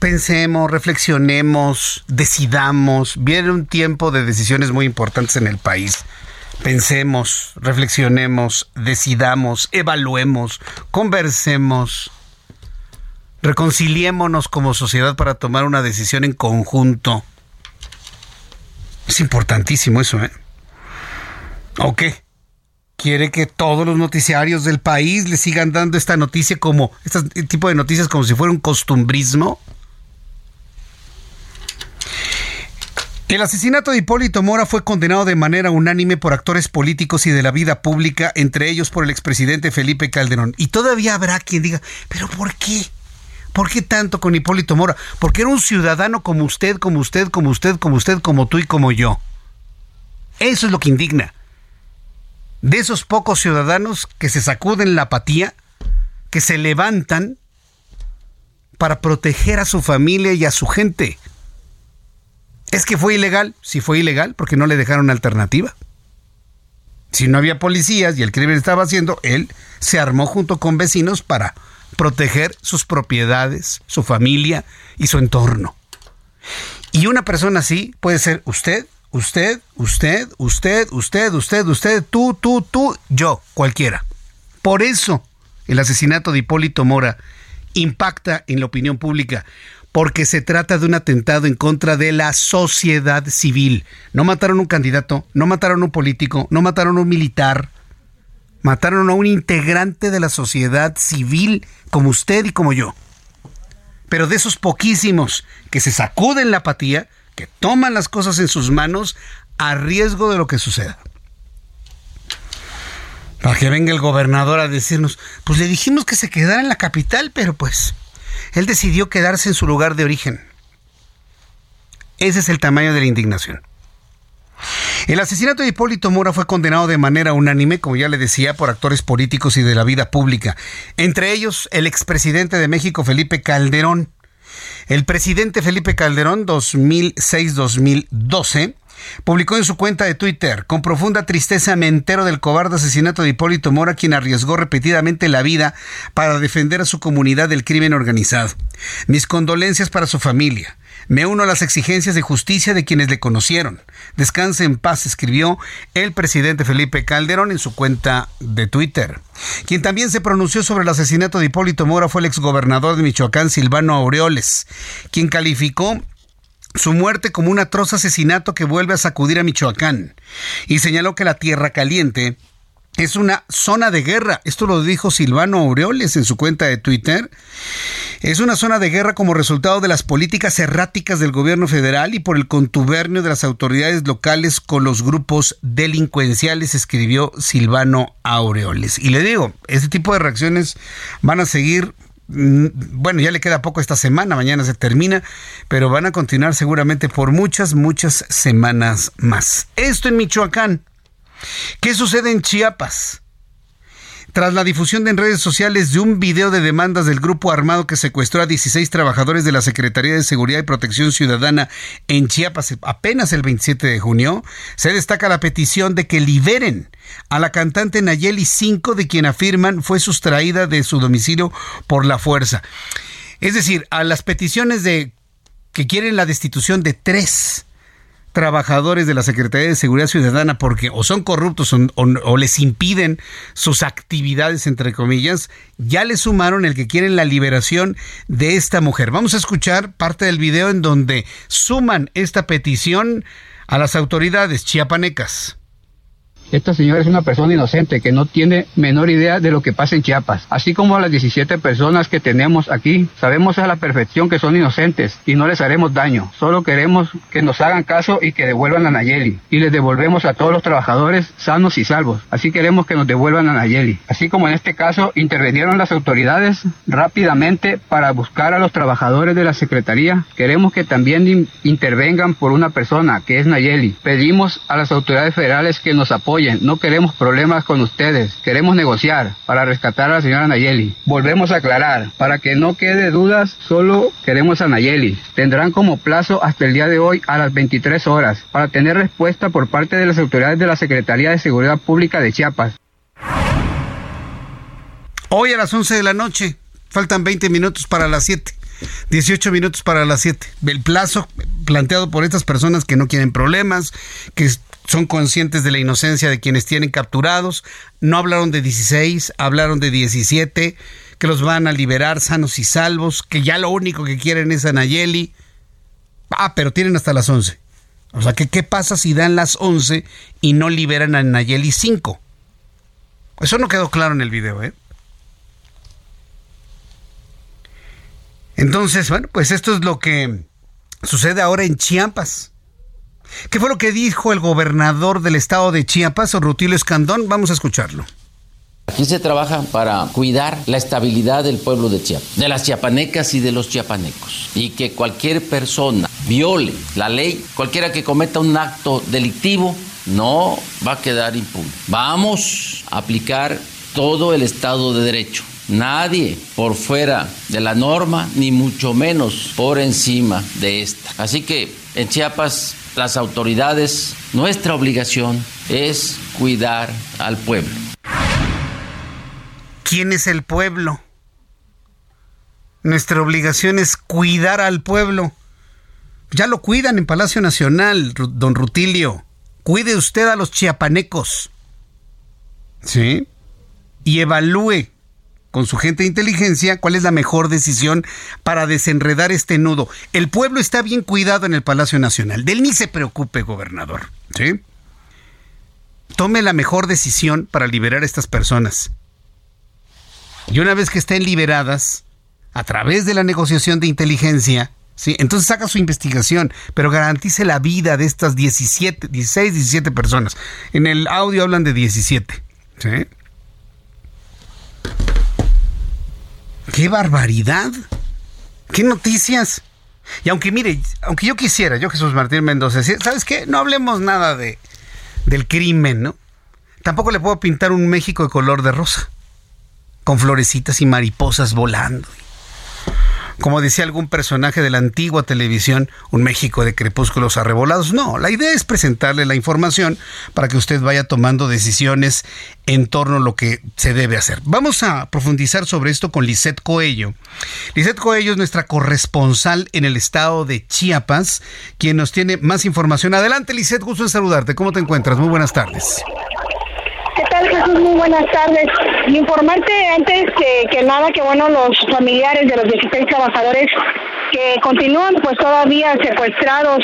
Pensemos, reflexionemos, decidamos. Viene un tiempo de decisiones muy importantes en el país. Pensemos, reflexionemos, decidamos, evaluemos, conversemos. Reconciliémonos como sociedad para tomar una decisión en conjunto. Es importantísimo eso, ¿eh? ¿O qué? ¿Quiere que todos los noticiarios del país le sigan dando esta noticia como, este tipo de noticias como si fuera un costumbrismo? El asesinato de Hipólito Mora fue condenado de manera unánime por actores políticos y de la vida pública, entre ellos por el expresidente Felipe Calderón. Y todavía habrá quien diga, ¿pero por qué? ¿Por qué tanto con Hipólito Mora? Porque era un ciudadano como usted, como usted, como usted, como usted, como tú y como yo. Eso es lo que indigna. De esos pocos ciudadanos que se sacuden la apatía, que se levantan para proteger a su familia y a su gente. ¿Es que fue ilegal? Sí, fue ilegal porque no le dejaron alternativa. Si no había policías y el crimen estaba haciendo, él se armó junto con vecinos para proteger sus propiedades, su familia y su entorno. Y una persona así puede ser usted, usted, usted, usted, usted, usted, usted, tú, tú, tú, yo, cualquiera. Por eso el asesinato de Hipólito Mora impacta en la opinión pública, porque se trata de un atentado en contra de la sociedad civil. No mataron a un candidato, no mataron a un político, no mataron a un militar. Mataron a un integrante de la sociedad civil como usted y como yo. Pero de esos poquísimos que se sacuden la apatía, que toman las cosas en sus manos a riesgo de lo que suceda. Para que venga el gobernador a decirnos, pues le dijimos que se quedara en la capital, pero pues él decidió quedarse en su lugar de origen. Ese es el tamaño de la indignación. El asesinato de Hipólito Mora fue condenado de manera unánime, como ya le decía, por actores políticos y de la vida pública, entre ellos el expresidente de México, Felipe Calderón. El presidente Felipe Calderón, dos mil seis a dos mil doce, publicó en su cuenta de Twitter: con profunda tristeza me entero del cobarde asesinato de Hipólito Mora, quien arriesgó repetidamente la vida para defender a su comunidad del crimen organizado. Mis condolencias para su familia. Me uno a las exigencias de justicia de quienes le conocieron. Descanse en paz, escribió el presidente Felipe Calderón en su cuenta de Twitter. Quien también se pronunció sobre el asesinato de Hipólito Mora fue el exgobernador de Michoacán, Silvano Aureoles, quien calificó su muerte como un atroz asesinato que vuelve a sacudir a Michoacán y señaló que la Tierra Caliente es una zona de guerra. Esto lo dijo Silvano Aureoles en su cuenta de Twitter. Es una zona de guerra como resultado de las políticas erráticas del gobierno federal y por el contubernio de las autoridades locales con los grupos delincuenciales, escribió Silvano Aureoles. Y le digo, este tipo de reacciones van a seguir. Bueno, ya le queda poco esta semana, mañana se termina, pero van a continuar seguramente por muchas, muchas semanas más. Esto en Michoacán. ¿Qué sucede en Chiapas? Tras la difusión en redes sociales de un video de demandas del grupo armado que secuestró a dieciséis trabajadores de la Secretaría de Seguridad y Protección Ciudadana en Chiapas apenas el veintisiete de junio, se destaca la petición de que liberen a la cantante Nayeli Cinco, de quien afirman fue sustraída de su domicilio por la fuerza. Es decir, a las peticiones de que quieren la destitución de tres trabajadores de la Secretaría de Seguridad Ciudadana porque o son corruptos o, o, o les impiden sus actividades, entre comillas, ya le sumaron el que quieren la liberación de esta mujer. Vamos a escuchar parte del video en donde suman esta petición a las autoridades chiapanecas. Esta señora es una persona inocente que no tiene menor idea de lo que pasa en Chiapas. Así como las diecisiete personas que tenemos aquí, sabemos a la perfección que son inocentes y no les haremos daño. Solo queremos que nos hagan caso y que devuelvan a Nayeli. Y les devolvemos a todos los trabajadores sanos y salvos. Así queremos que nos devuelvan a Nayeli. Así como en este caso intervinieron las autoridades rápidamente para buscar a los trabajadores de la Secretaría, queremos que también intervengan por una persona que es Nayeli. Pedimos a las autoridades federales que nos apoyen. Oye, no queremos problemas con ustedes, queremos negociar para rescatar a la señora Nayeli. Volvemos a aclarar, para que no quede dudas, solo queremos a Nayeli. Tendrán como plazo hasta el día de hoy a las veintitrés horas para tener respuesta por parte de las autoridades de la Secretaría de Seguridad Pública de Chiapas. Hoy a las once de la noche, faltan veinte minutos para las siete. dieciocho minutos para las siete. El plazo planteado por estas personas que no quieren problemas, que son conscientes de la inocencia de quienes tienen capturados. No hablaron de dieciséis, hablaron de diecisiete, que los van a liberar sanos y salvos, que ya lo único que quieren es a Nayeli. Ah, pero tienen hasta las once. O sea, que ¿qué pasa si dan las once y no liberan a Nayeli cinco? Eso no quedó claro en el video, ¿eh? Entonces, bueno, pues esto es lo que sucede ahora en Chiapas. ¿Qué fue lo que dijo el gobernador del estado de Chiapas, Rutilio Escandón? Vamos a escucharlo. Aquí se trabaja para cuidar la estabilidad del pueblo de Chiapas, de las chiapanecas y de los chiapanecos. Y que cualquier persona viole la ley, cualquiera que cometa un acto delictivo, no va a quedar impune. Vamos a aplicar todo el estado de derecho. Nadie por fuera de la norma, ni mucho menos por encima de esta. Así que en Chiapas, las autoridades, nuestra obligación es cuidar al pueblo. ¿Quién es el pueblo? nuestra obligación es cuidar al pueblo. Ya lo cuidan en Palacio Nacional, don Rutilio. Cuide usted a los chiapanecos. ¿Sí? Y evalúe con su gente de inteligencia cuál es la mejor decisión para desenredar este nudo. El pueblo está bien cuidado en el Palacio Nacional. De él ni se preocupe, gobernador. ¿Sí? Tome la mejor decisión para liberar a estas personas. Y una vez que estén liberadas, a través de la negociación de inteligencia, sí, entonces haga su investigación, pero garantice la vida de estas diecisiete, dieciséis, diecisiete personas. En el audio hablan de diecisiete. ¿Sí? ¡Qué barbaridad! ¡Qué noticias! Y aunque, mire, aunque yo quisiera, yo Jesús Martín Mendoza, ¿sabes qué? No hablemos nada de, del crimen, ¿no? Tampoco le puedo pintar un México de color de rosa, con florecitas y mariposas volando. Como decía algún personaje de la antigua televisión, un México de crepúsculos arrebolados. No, la idea es presentarle la información para que usted vaya tomando decisiones en torno a lo que se debe hacer. Vamos a profundizar sobre esto con Lisette Coello. Lisette Coello es nuestra corresponsal en el estado de Chiapas, quien nos tiene más información. Adelante, Lisette, gusto en saludarte. ¿Cómo te encuentras? Muy buenas tardes. ¿Qué tal, Jesús? Muy buenas tardes. Informarte antes eh, que nada que, bueno, los familiares de los dieciséis trabajadores que continúan pues todavía secuestrados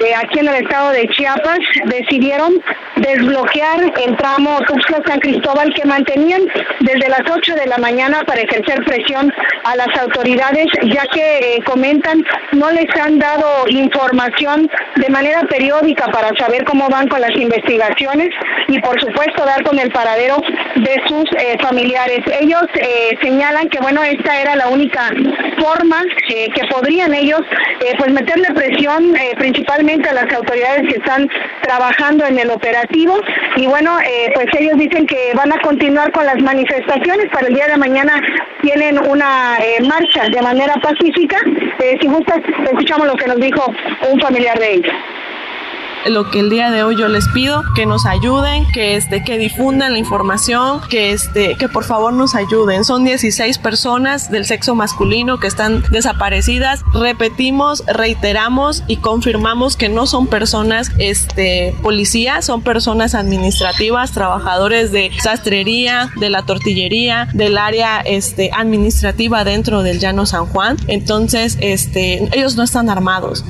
eh, aquí en el estado de Chiapas decidieron desbloquear el tramo Tuxtla-San Cristóbal que mantenían desde las ocho de la mañana para ejercer presión a las autoridades, ya que eh, comentan no les han dado información de manera periódica para saber cómo van con las investigaciones y por supuesto dar con el paradero de sus eh, familiares. Ellos eh, señalan que, bueno, esta era la única forma eh, que podrían ellos eh, pues meterle presión eh, principalmente a las autoridades que están trabajando en el operativo y, bueno, eh, pues ellos dicen que van a continuar con las manifestaciones. Para el día de mañana tienen una eh, marcha de manera pacífica. Eh, si gustas, escuchamos lo que nos dijo un familiar de ellos. Lo que el día de hoy yo les pido, que nos ayuden, que este que difundan la información, que este que por favor nos ayuden. Son dieciséis personas del sexo masculino que están desaparecidas. Repetimos, reiteramos y confirmamos que no son personas este policías, son personas administrativas, trabajadores de sastrería, de la tortillería, del área este administrativa dentro del Llano San Juan. Entonces, este ellos no están armados.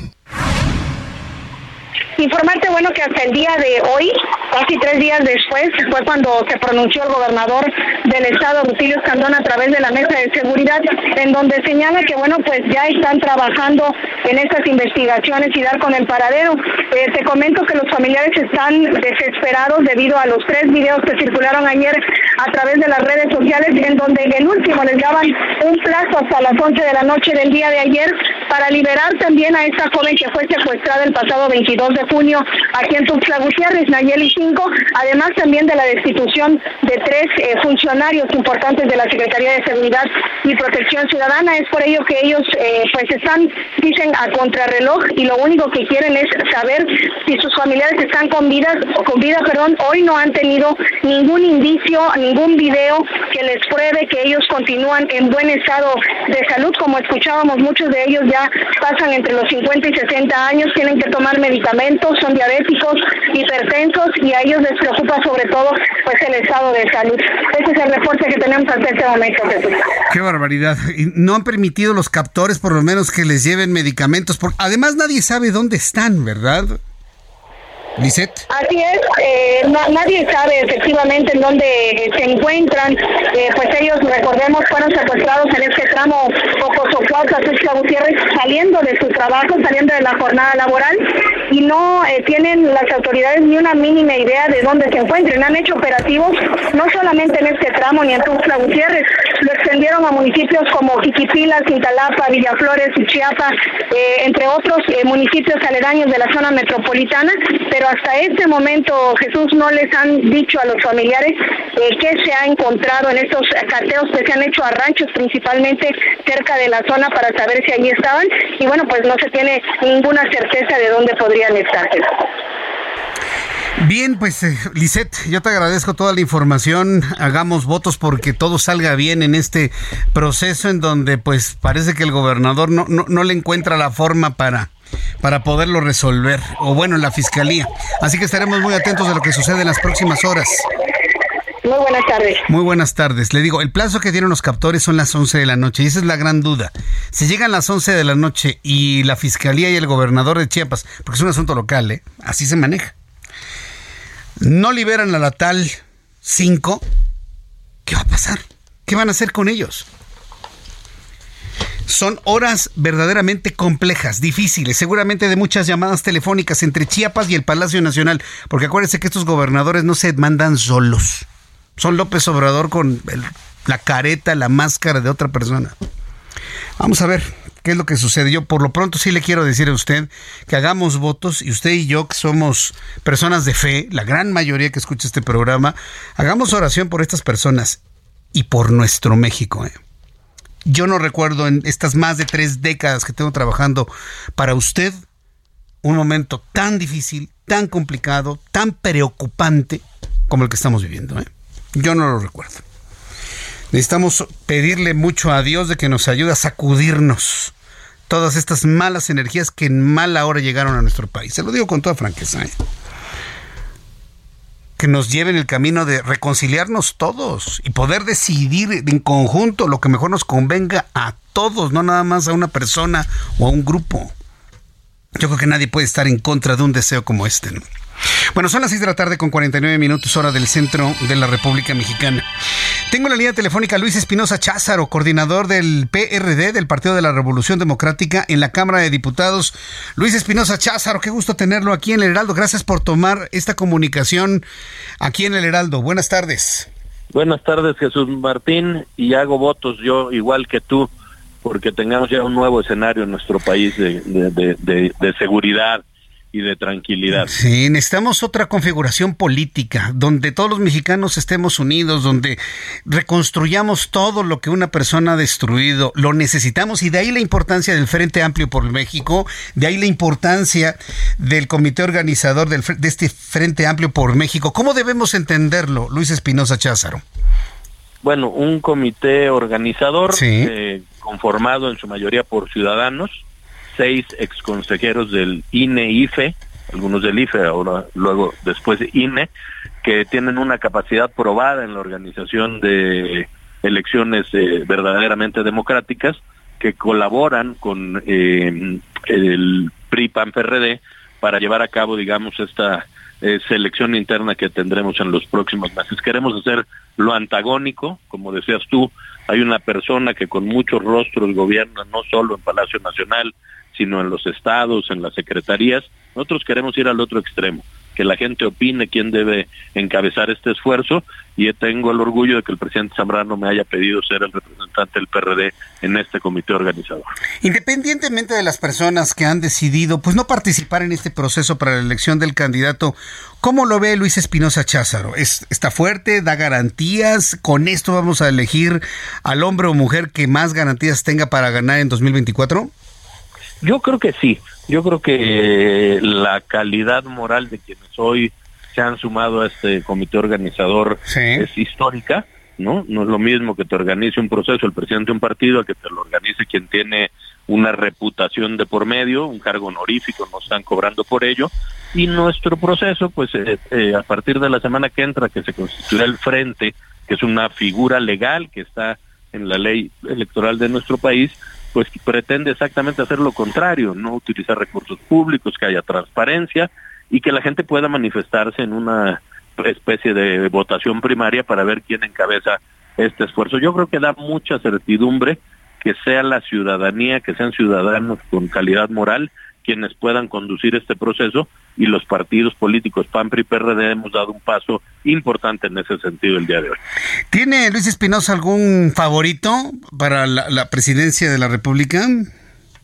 Informarte, bueno, que hasta el día de hoy, casi tres días después, fue cuando se pronunció el gobernador del estado, Rutilio Escandón, a través de la mesa de seguridad, en donde señala que, bueno, pues ya están trabajando en estas investigaciones y dar con el paradero. Eh, te comento que los familiares están desesperados debido a los tres videos que circularon ayer a través de las redes sociales, en donde el último les daban un plazo hasta las once de la noche del día de ayer para liberar también a esta joven que fue secuestrada el pasado veintidós de junio aquí en Tuxtla Gutiérrez, Nayeli cinco, además también de la destitución de tres eh, funcionarios importantes de la Secretaría de Seguridad y Protección Ciudadana. Es por ello que ellos eh, pues están, dicen, a contrarreloj y lo único que quieren es saber si sus familiares están con vida, con vida, perdón. Hoy no han tenido ningún indicio, ningún video que les pruebe que ellos continúan en buen estado de salud. Como escuchábamos, muchos de ellos ya pasan entre los cincuenta y sesenta años, tienen que tomar medicamentos, son diabéticos, hipertensos y a ellos les preocupa sobre todo pues el estado de salud. Ese es el reporte que tenemos hasta este momento, Jesús. Qué barbaridad. No han permitido los captores por lo menos que les lleven medicamentos. Por... Además nadie sabe dónde están, ¿verdad? ¿Lisette? Así es, eh, no, nadie sabe efectivamente en dónde eh, se encuentran. Eh, pues ellos, recordemos, fueron secuestrados en este tramo Ocosocuautla, Tuxtla Gutiérrez, saliendo de su trabajo, saliendo de la jornada laboral, y no eh, tienen las autoridades ni una mínima idea de dónde se encuentran. Han hecho operativos no solamente en este tramo ni en Tuxtla Gutiérrez, lo extendieron a municipios como Jiquipila, Cintalapa, Villaflores, Chiapas, eh, entre otros eh, municipios aledaños de la zona metropolitana, pero Pero hasta este momento, Jesús, no les han dicho a los familiares eh, qué se ha encontrado en estos cateos que se han hecho a ranchos, principalmente cerca de la zona, para saber si allí estaban. Y bueno, pues no se tiene ninguna certeza de dónde podrían estar, Jesús. Bien, pues eh, Lisette, yo te agradezco toda la información. Hagamos votos porque todo salga bien en este proceso en donde pues parece que el gobernador no, no, no le encuentra la forma para, para poderlo resolver, o bueno, la fiscalía. Así que estaremos muy atentos a lo que sucede en las próximas horas. Muy buenas tardes. Muy buenas tardes. Le digo, el plazo que dieron los captores son las once de la noche y esa es la gran duda. Si llegan las once de la noche y la Fiscalía y el gobernador de Chiapas, porque es un asunto local, ¿eh? Así se maneja, no liberan a la tal cinco, ¿qué va a pasar? ¿Qué van a hacer con ellos? Son horas verdaderamente complejas, difíciles, seguramente de muchas llamadas telefónicas entre Chiapas y el Palacio Nacional, porque acuérdense que estos gobernadores no se mandan solos. Son López Obrador con el, la careta, la máscara de otra persona. Vamos a ver qué es lo que sucede. Yo por lo pronto sí le quiero decir a usted que hagamos votos, y usted y yo, que somos personas de fe, la gran mayoría que escucha este programa, hagamos oración por estas personas y por nuestro México, ¿eh? Yo no recuerdo en estas más de tres décadas que tengo trabajando para usted un momento tan difícil, tan complicado, tan preocupante como el que estamos viviendo, ¿eh? Yo no lo recuerdo. Necesitamos pedirle mucho a Dios de que nos ayude a sacudirnos todas estas malas energías que en mala hora llegaron a nuestro país. Se lo digo con toda franqueza, ¿eh? Que nos lleven el camino de reconciliarnos todos y poder decidir en conjunto lo que mejor nos convenga a todos, no nada más a una persona o a un grupo. Yo creo que nadie puede estar en contra de un deseo como este, ¿no? Bueno, son las seis de la tarde con cuarenta y nueve minutos, hora del centro de la República Mexicana. Tengo en la línea telefónica a Luis Espinosa Cházaro, coordinador del P R D, del Partido de la Revolución Democrática, en la Cámara de Diputados. Luis Espinosa Cházaro, qué gusto tenerlo aquí en el Heraldo. Gracias por tomar esta comunicación aquí en el Heraldo. Buenas tardes. Buenas tardes, Jesús Martín, y hago votos yo igual que tú, porque tengamos ya un nuevo escenario en nuestro país de, de, de, de, de seguridad y de tranquilidad. Sí, necesitamos otra configuración política donde todos los mexicanos estemos unidos, donde reconstruyamos todo lo que una persona ha destruido. Lo necesitamos, y de ahí la importancia del Frente Amplio por México, de ahí la importancia del comité organizador del, de este Frente Amplio por México. ¿Cómo debemos entenderlo, Luis Espinosa Cházaro? Bueno, un comité organizador, sí, eh, conformado en su mayoría por ciudadanos, seis exconsejeros del I N E I F E, algunos del I F E, ahora luego después de I N E, que tienen una capacidad probada en la organización de elecciones eh, verdaderamente democráticas, que colaboran con eh, el P R I P A N P R D para llevar a cabo, digamos, esta eh, selección interna que tendremos en los próximos meses. Queremos hacer lo antagónico, como decías tú. Hay una persona que con muchos rostros gobierna no solo en Palacio Nacional, sino en los estados, en las secretarías. Nosotros queremos ir al otro extremo, que la gente opine quién debe encabezar este esfuerzo, y tengo el orgullo de que el presidente Zambrano me haya pedido ser el representante del P R D en este comité organizador. Independientemente de las personas que han decidido pues no participar en este proceso para la elección del candidato, ¿cómo lo ve Luis Espinosa Cházaro? ¿Es, está fuerte? ¿Da garantías? ¿Con esto vamos a elegir al hombre o mujer que más garantías tenga para ganar en dos mil veinticuatro? Yo creo que sí. Yo creo que la calidad moral de quienes hoy se han sumado a este comité organizador, sí, es histórica, ¿no? No es lo mismo que te organice un proceso el presidente de un partido a que te lo organice quien tiene una reputación de por medio, un cargo honorífico, no están cobrando por ello. Y nuestro proceso, pues eh, eh, a partir de la semana que entra, que se constituirá el Frente, que es una figura legal que está en la ley electoral de nuestro país, pues pretende exactamente hacer lo contrario, no utilizar recursos públicos, que haya transparencia y que la gente pueda manifestarse en una especie de votación primaria para ver quién encabeza este esfuerzo. Yo creo que da mucha certidumbre que sea la ciudadanía, que sean ciudadanos con calidad moral quienes puedan conducir este proceso, y los partidos políticos P A N, P R I, P R D hemos dado un paso importante en ese sentido el día de hoy. ¿Tiene Luis Espinosa algún favorito para la, la presidencia de la República?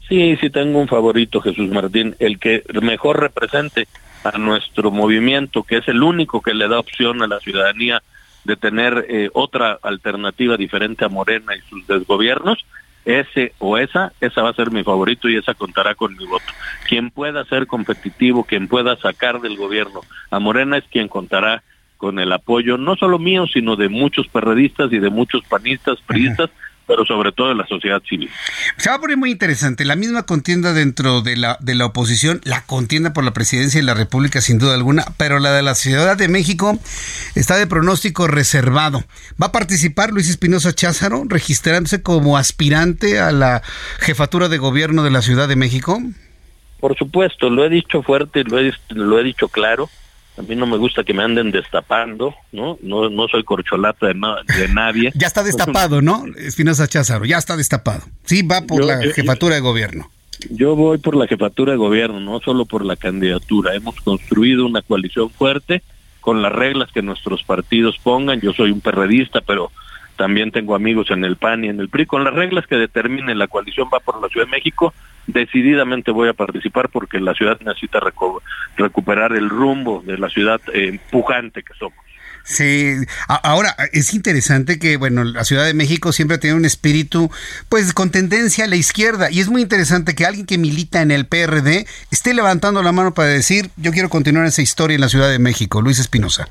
Sí, sí tengo un favorito, Jesús Martín, el que mejor represente a nuestro movimiento, que es el único que le da opción a la ciudadanía de tener eh, otra alternativa diferente a Morena y sus desgobiernos, ese o esa, esa va a ser mi favorito y esa contará con mi voto. Quien pueda ser competitivo, quien pueda sacar del gobierno a Morena es quien contará con el apoyo, no solo mío, sino de muchos perredistas y de muchos panistas, priistas, pero sobre todo de la sociedad civil. Se va a poner muy interesante la misma contienda dentro de la de la oposición, la contienda por la presidencia de la República sin duda alguna, pero la de la Ciudad de México está de pronóstico reservado. Va a participar Luis Espinosa Cházaro, registrándose como aspirante a la jefatura de gobierno de la Ciudad de México. Por supuesto, lo he dicho fuerte, lo he, lo he dicho claro. A mí no me gusta que me anden destapando, ¿no? No, no soy corcholata de, na- de nadie. Ya está destapado, ¿no? Espinosa Cházaro, ya está destapado. Sí, va por yo, la yo, jefatura yo, de gobierno. Yo voy por la jefatura de gobierno, no solo por la candidatura. Hemos construido una coalición fuerte con las reglas que nuestros partidos pongan. Yo soy un perredista, pero también tengo amigos en el P A N y en el P R I. Con las reglas que determinen la coalición va por la Ciudad de México, decididamente voy a participar porque la ciudad necesita recu- recuperar el rumbo de la ciudad eh, pujante que somos. Sí, ahora es interesante que, bueno, la Ciudad de México siempre tiene un espíritu, pues, con tendencia a la izquierda, y es muy interesante que alguien que milita en el P R D esté levantando la mano para decir, yo quiero continuar esa historia en la Ciudad de México. Luis Espinosa.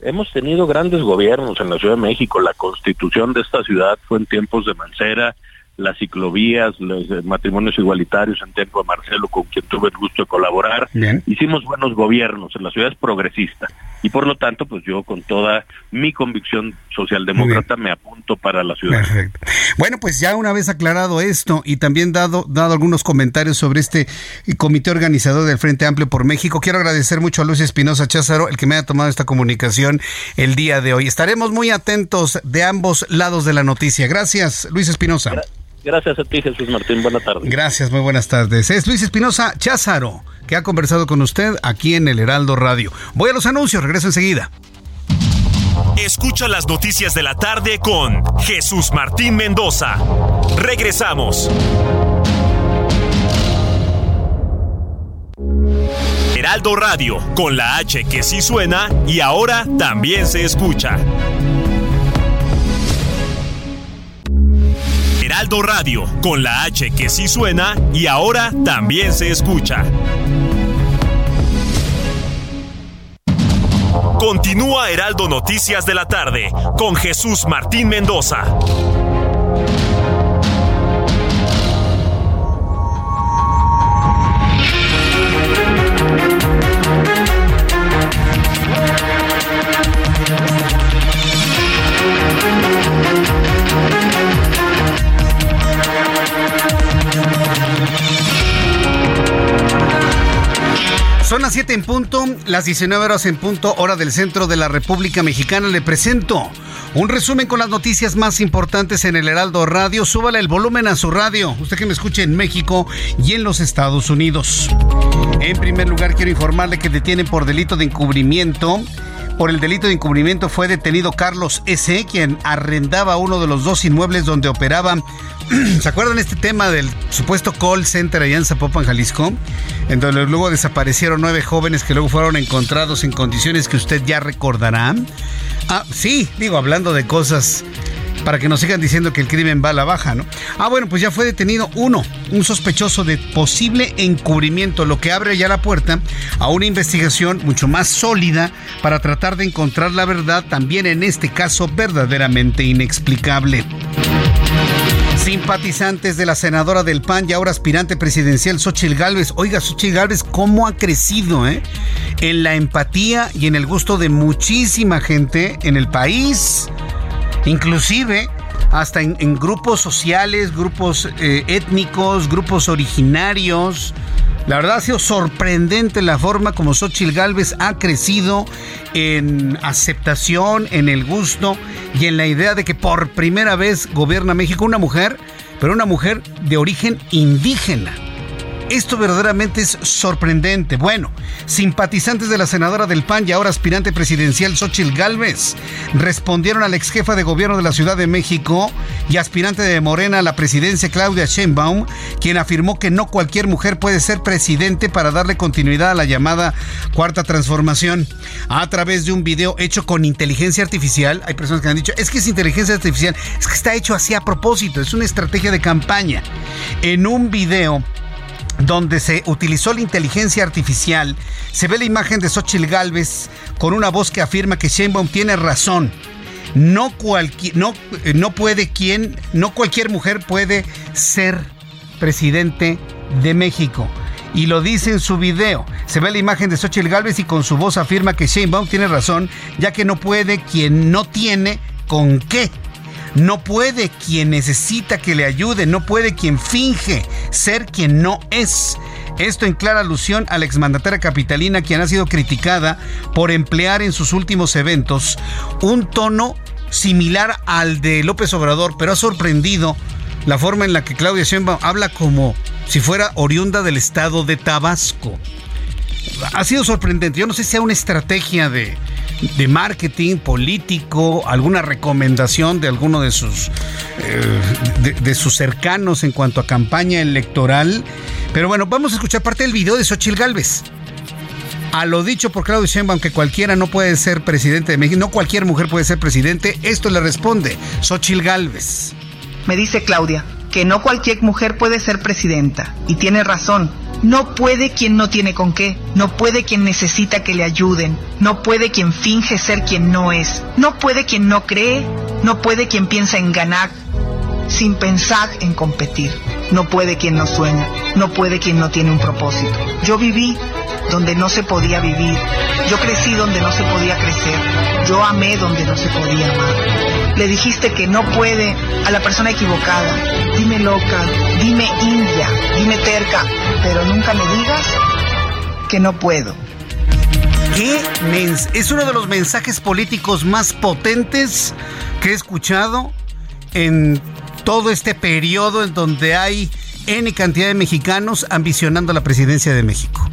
Hemos tenido grandes gobiernos en la Ciudad de México. La constitución de esta ciudad fue en tiempos de Mancera, las ciclovías, los matrimonios igualitarios en tiempo de Marcelo, con quien tuve el gusto de colaborar. Bien. Hicimos buenos gobiernos, en la ciudad es progresista. Y por lo tanto, pues yo con toda mi convicción socialdemócrata me apunto para la ciudad. Perfecto. Bueno, pues ya una vez aclarado esto y también dado, dado algunos comentarios sobre este comité organizador del Frente Amplio por México, quiero agradecer mucho a Luis Espinosa Cházaro el que me haya tomado esta comunicación el día de hoy. Estaremos muy atentos de ambos lados de la noticia. Gracias, Luis Espinosa. Gracias. Gracias a ti, Jesús Martín. Buenas tardes. Gracias, muy buenas tardes. Es Luis Espinosa Cházaro, que ha conversado con usted aquí en el Heraldo Radio. Voy a los anuncios, regreso enseguida. Escucha las noticias de la tarde con Jesús Martín Mendoza. Regresamos. Heraldo Radio, con la H que sí suena y ahora también se escucha. Heraldo Radio, con la H que sí suena y ahora también se escucha. Continúa Heraldo Noticias de la tarde con Jesús Martín Mendoza. Son las siete en punto, las diecinueve horas en punto, hora del centro de la República Mexicana. Le presento un resumen con las noticias más importantes en el Heraldo Radio. Súbale el volumen a su radio, usted que me escuche en México y en los Estados Unidos. En primer lugar, quiero informarle que detienen por delito de encubrimiento. Por el delito de encubrimiento fue detenido Carlos S., quien arrendaba uno de los dos inmuebles donde operaba. ¿Se acuerdan este tema del supuesto call center allá en Zapopan, Jalisco? En donde luego desaparecieron nueve jóvenes que luego fueron encontrados en condiciones que usted ya recordará. Ah, sí, digo, hablando de cosas para que nos sigan diciendo que el crimen va a la baja, ¿no? Ah, bueno, pues ya fue detenido uno, un sospechoso de posible encubrimiento, lo que abre ya la puerta a una investigación mucho más sólida para tratar de encontrar la verdad, también en este caso verdaderamente inexplicable. Simpatizantes de la senadora del P A N y ahora aspirante presidencial Xóchitl Gálvez. Oiga, Xóchitl Gálvez, ¿cómo ha crecido, eh? En la empatía y en el gusto de muchísima gente en el país, inclusive hasta en, en grupos sociales, grupos eh, étnicos, grupos originarios. La verdad ha sido sorprendente la forma como Xóchitl Gálvez ha crecido en aceptación, en el gusto y en la idea de que por primera vez gobierna México una mujer, pero una mujer de origen indígena. Esto verdaderamente es sorprendente. Bueno, simpatizantes de la senadora del P A N y ahora aspirante presidencial Xóchitl Gálvez respondieron a la exjefa de gobierno de la Ciudad de México y aspirante de Morena a la presidencia Claudia Sheinbaum, quien afirmó que no cualquier mujer puede ser presidente para darle continuidad a la llamada Cuarta Transformación. A través de un video hecho con inteligencia artificial, hay personas que han dicho, es que es inteligencia artificial, es que está hecho así a propósito, es una estrategia de campaña. En un video donde se utilizó la inteligencia artificial, se ve la imagen de Xóchitl Gálvez con una voz que afirma que Sheinbaum tiene razón. No cualquier, no, no puede quien, no cualquier mujer puede ser presidente de México. Y lo dice en su video. Se ve la imagen de Xóchitl Gálvez y con su voz afirma que Sheinbaum tiene razón, ya que no puede quien no tiene con qué. No puede quien necesita que le ayude, no puede quien finge ser quien no es. Esto en clara alusión a la exmandataria capitalina, quien ha sido criticada por emplear en sus últimos eventos un tono similar al de López Obrador, pero ha sorprendido la forma en la que Claudia Sheinbaum habla como si fuera oriunda del estado de Tabasco. Ha sido sorprendente. Yo no sé si sea una estrategia de, de marketing político, alguna recomendación de alguno de sus, eh, de, de sus cercanos en cuanto a campaña electoral. Pero bueno, vamos a escuchar parte del video de Xóchitl Gálvez. A lo dicho por Claudia Sheinbaum, que cualquiera no puede ser presidente de México, no cualquier mujer puede ser presidente, esto le responde Xóchitl Gálvez. Me dice Claudia que no cualquier mujer puede ser presidenta, y tiene razón. No puede quien no tiene con qué, no puede quien necesita que le ayuden, no puede quien finge ser quien no es, no puede quien no cree, no puede quien piensa en ganar sin pensar en competir, no puede quien no sueña, no puede quien no tiene un propósito. Yo viví donde no se podía vivir, yo crecí donde no se podía crecer, yo amé donde no se podía amar. Le dijiste que no puede a la persona equivocada. Dime loca, dime india, dime terca, pero nunca me digas que no puedo. ¿Qué mens- es uno de los mensajes políticos más potentes que he escuchado en todo este periodo en donde hay N cantidad de mexicanos ambicionando la presidencia de México?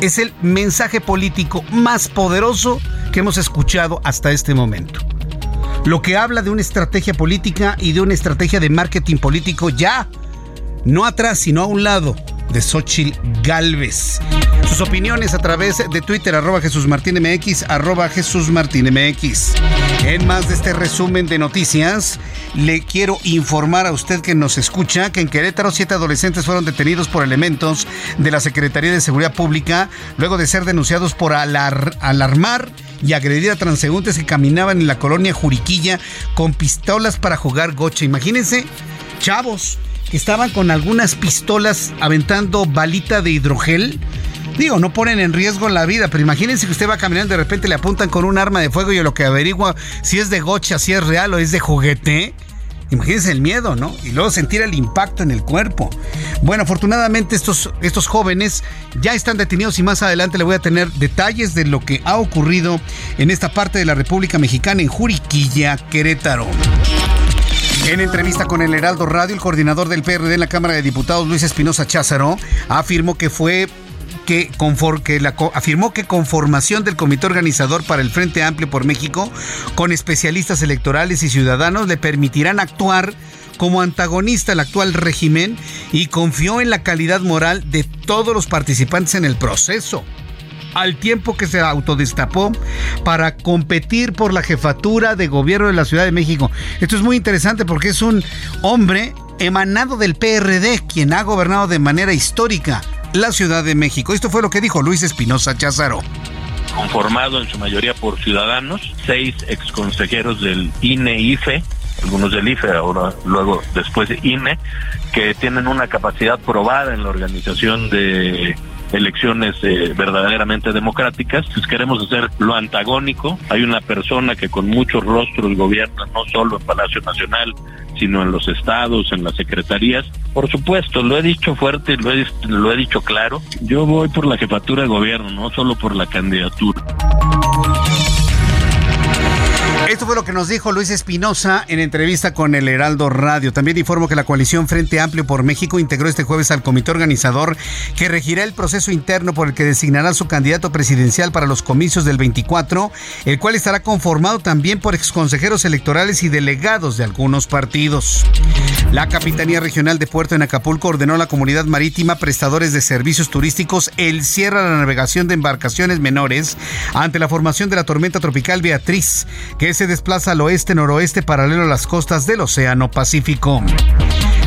Es el mensaje político más poderoso que hemos escuchado hasta este momento. Lo que habla de una estrategia política y de una estrategia de marketing político ya, no atrás, sino a un lado, de Xóchitl Gálvez. Sus opiniones a través de Twitter, arroba Jesús Martín M X, arroba Jesús Martín M X. En más de este resumen de noticias, le quiero informar a usted que nos escucha que en Querétaro siete adolescentes fueron detenidos por elementos de la Secretaría de Seguridad Pública luego de ser denunciados por alar- alarmar y agredir a transeúntes que caminaban en la colonia Juriquilla con pistolas para jugar gocha. Imagínense, chavos que estaban con algunas pistolas aventando balita de hidrogel. Digo, no ponen en riesgo la vida, pero imagínense que usted va caminando y de repente le apuntan con un arma de fuego y lo que averigua si es de gocha, si es real o es de juguete. Imagínense el miedo, ¿no? Y luego sentir el impacto en el cuerpo. Bueno, afortunadamente estos, estos jóvenes ya están detenidos y más adelante le voy a tener detalles de lo que ha ocurrido en esta parte de la República Mexicana, en Juriquilla, Querétaro. En entrevista con el Heraldo Radio, el coordinador del P R D en la Cámara de Diputados, Luis Espinosa Cházaro, afirmó que fue... Que, conform, que la, afirmó que conformación del comité organizador para el Frente Amplio por México con especialistas electorales y ciudadanos le permitirán actuar como antagonista al actual régimen y confió en la calidad moral de todos los participantes en el proceso, al tiempo que se autodestapó para competir por la jefatura de gobierno de la Ciudad de México. Esto es muy interesante porque es un hombre emanado del P R D quien ha gobernado de manera histórica la Ciudad de México. Esto fue lo que dijo Luis Espinosa Cházaro. Conformado en su mayoría por ciudadanos, seis exconsejeros del I N E I F E, algunos del I F E, ahora luego después de I N E, que tienen una capacidad probada en la organización de elecciones eh, verdaderamente democráticas. Si queremos hacer lo antagónico, hay una persona que con muchos rostros gobierna no solo en Palacio Nacional, sino en los estados, en las secretarías. Por supuesto, lo he dicho fuerte, lo he, lo he dicho claro. Yo voy por la jefatura de gobierno, no solo por la candidatura. Esto fue lo que nos dijo Luis Espinosa en entrevista con el Heraldo Radio. También informo que la coalición Frente Amplio por México integró este jueves al comité organizador que regirá el proceso interno por el que designará su candidato presidencial para los comicios del veinticuatro, el cual estará conformado también por exconsejeros electorales y delegados de algunos partidos. La Capitanía Regional de Puerto en Acapulco ordenó a la comunidad marítima, prestadores de servicios turísticos, el cierre a la navegación de embarcaciones menores ante la formación de la tormenta tropical Beatriz, que se desplaza al oeste-noroeste paralelo a las costas del Océano Pacífico.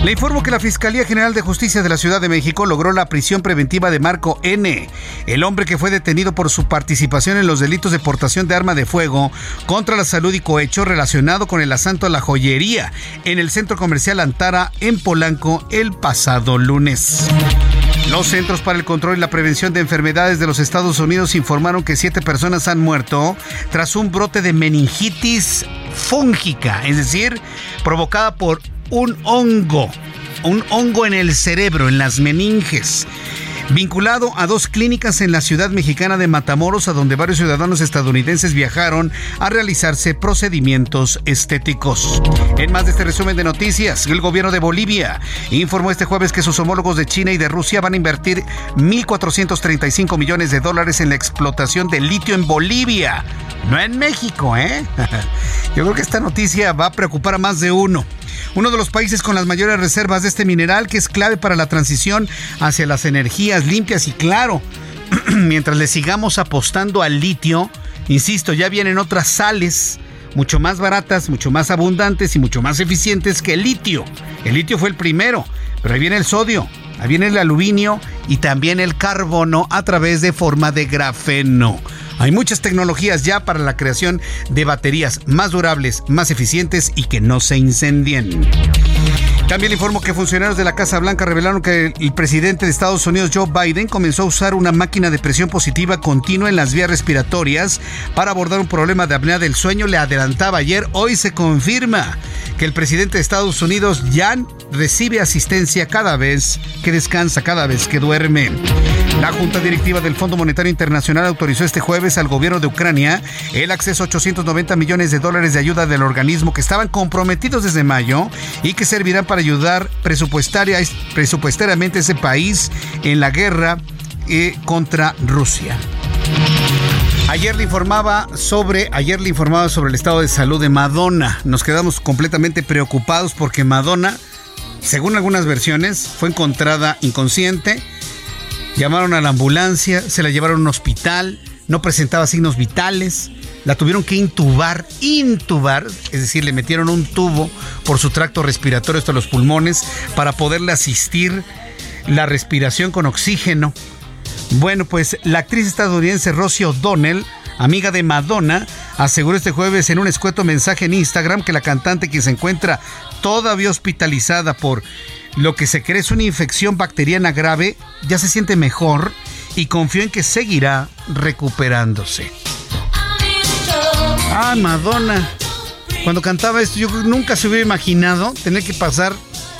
Le informo que la Fiscalía General de Justicia de la Ciudad de México logró la prisión preventiva de Marco N., el hombre que fue detenido por su participación en los delitos de portación de arma de fuego contra la salud y cohecho relacionado con el asalto a la joyería en el centro comercial Antara en Polanco el pasado lunes. Los Centros para el Control y la Prevención de Enfermedades de los Estados Unidos informaron que siete personas han muerto tras un brote de meningitis fúngica, es decir, provocada por un hongo, un hongo en el cerebro, en las meninges, vinculado a dos clínicas en la ciudad mexicana de Matamoros, a donde varios ciudadanos estadounidenses viajaron a realizarse procedimientos estéticos. En más de este resumen de noticias, el gobierno de Bolivia informó este jueves que sus homólogos de China y de Rusia van a invertir mil cuatrocientos treinta y cinco millones de dólares en la explotación de litio en Bolivia, no en México, ¿eh? Yo creo que esta noticia va a preocupar a más de uno. Uno de los países con las mayores reservas de este mineral, que es clave para la transición hacia las energías limpias. Y claro, mientras le sigamos apostando al litio, insisto, ya vienen otras sales mucho más baratas, mucho más abundantes y mucho más eficientes que el litio. El litio fue el primero, pero ahí viene el sodio, ahí viene el aluminio y también el carbono a través de forma de grafeno. Hay muchas tecnologías ya para la creación de baterías más durables, más eficientes y que no se incendien. También informo que funcionarios de la Casa Blanca revelaron que el presidente de Estados Unidos, Joe Biden, comenzó a usar una máquina de presión positiva continua en las vías respiratorias para abordar un problema de apnea del sueño. Le adelantaba ayer, hoy se confirma que el presidente de Estados Unidos ya recibe asistencia cada vez que descansa, cada vez que duerme. La Junta Directiva del Fondo Monetario Internacional autorizó este jueves al gobierno de Ucrania el acceso a ochocientos noventa millones de dólares de ayuda del organismo que estaban comprometidos desde mayo y que servirán para ayudar presupuestaria, presupuestariamente a ese país en la guerra eh, contra Rusia. Ayer le informaba sobre, ayer le informaba sobre el estado de salud de Madonna. Nos quedamos completamente preocupados porque Madonna, según algunas versiones, fue encontrada inconsciente. Llamaron a la ambulancia, se la llevaron a un hospital, no presentaba signos vitales, la tuvieron que intubar, intubar, es decir, le metieron un tubo por su tracto respiratorio hasta los pulmones para poderle asistir la respiración con oxígeno. Bueno, pues la actriz estadounidense Rosie O'Donnell, amiga de Madonna, aseguró este jueves en un escueto mensaje en Instagram que la cantante, que se encuentra todavía hospitalizada por lo que se cree es una infección bacteriana grave, ya se siente mejor y confío en que seguirá recuperándose. Ah, Madonna. Cuando cantaba esto, yo nunca se hubiera imaginado tener que pasar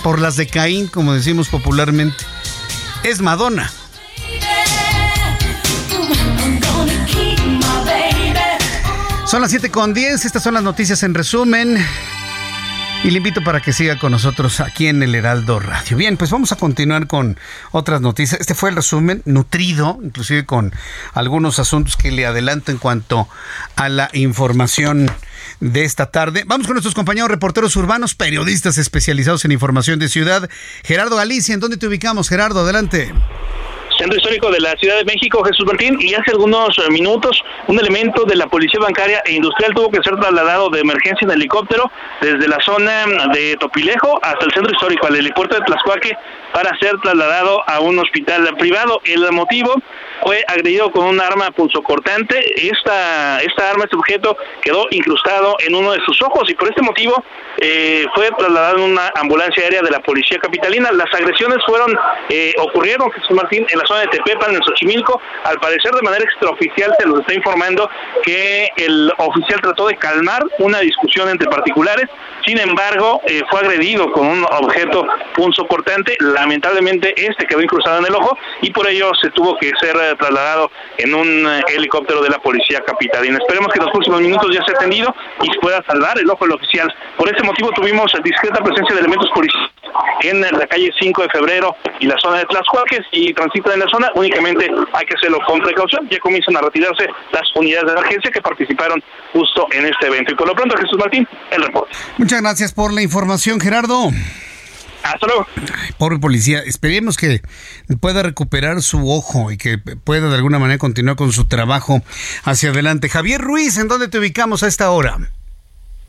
por las de Caín, como decimos popularmente. Es Madonna. Son las siete con diez, estas son las noticias en resumen. Y le invito para que siga con nosotros aquí en el Heraldo Radio. Bien, pues vamos a continuar con otras noticias. Este fue el resumen nutrido, inclusive con algunos asuntos que le adelanto en cuanto a la información de esta tarde. Vamos con nuestros compañeros reporteros urbanos, periodistas especializados en información de ciudad. Gerardo Galicia, ¿en dónde te ubicamos, Gerardo? Adelante. Centro Histórico de la Ciudad de México, Jesús Martín, y hace algunos minutos un elemento de la Policía Bancaria e Industrial tuvo que ser trasladado de emergencia en helicóptero desde la zona de Topilejo hasta el Centro Histórico, al helipuerto de Tlaxcuaque, para ser trasladado a un hospital privado. El motivo, fue agredido con un arma punzocortante. Esta, esta arma, este objeto, quedó incrustado en uno de sus ojos y por este motivo eh, fue trasladado en una ambulancia aérea de la Policía Capitalina. Las agresiones fueron, eh, ocurrieron, Jesús Martín, en la zona de Tepepan, en Xochimilco. Al parecer, de manera extraoficial, se los está informando que el oficial trató de calmar una discusión entre particulares. Sin embargo, eh, fue agredido con un objeto punzocortante. Lamentablemente, este quedó incrustado en el ojo y por ello se tuvo que ser eh, trasladado en un eh, helicóptero de la policía capitalina. Esperemos que en los próximos minutos ya sea atendido y pueda salvar el ojo del oficial. Por ese motivo, tuvimos discreta presencia de elementos policiales en la calle cinco de febrero y la zona de Tlaxcuajes, y transitan en la zona. Únicamente hay que hacerlo con precaución. Ya comienzan a retirarse las unidades de emergencia que participaron justo en este evento. Y por lo pronto, Jesús Martín, el reporte. Muchas gracias por la información, Gerardo. Hasta luego. Ay, pobre policía, esperemos que pueda recuperar su ojo y que pueda de alguna manera continuar con su trabajo hacia adelante. Javier Ruiz, ¿en dónde te ubicamos a esta hora?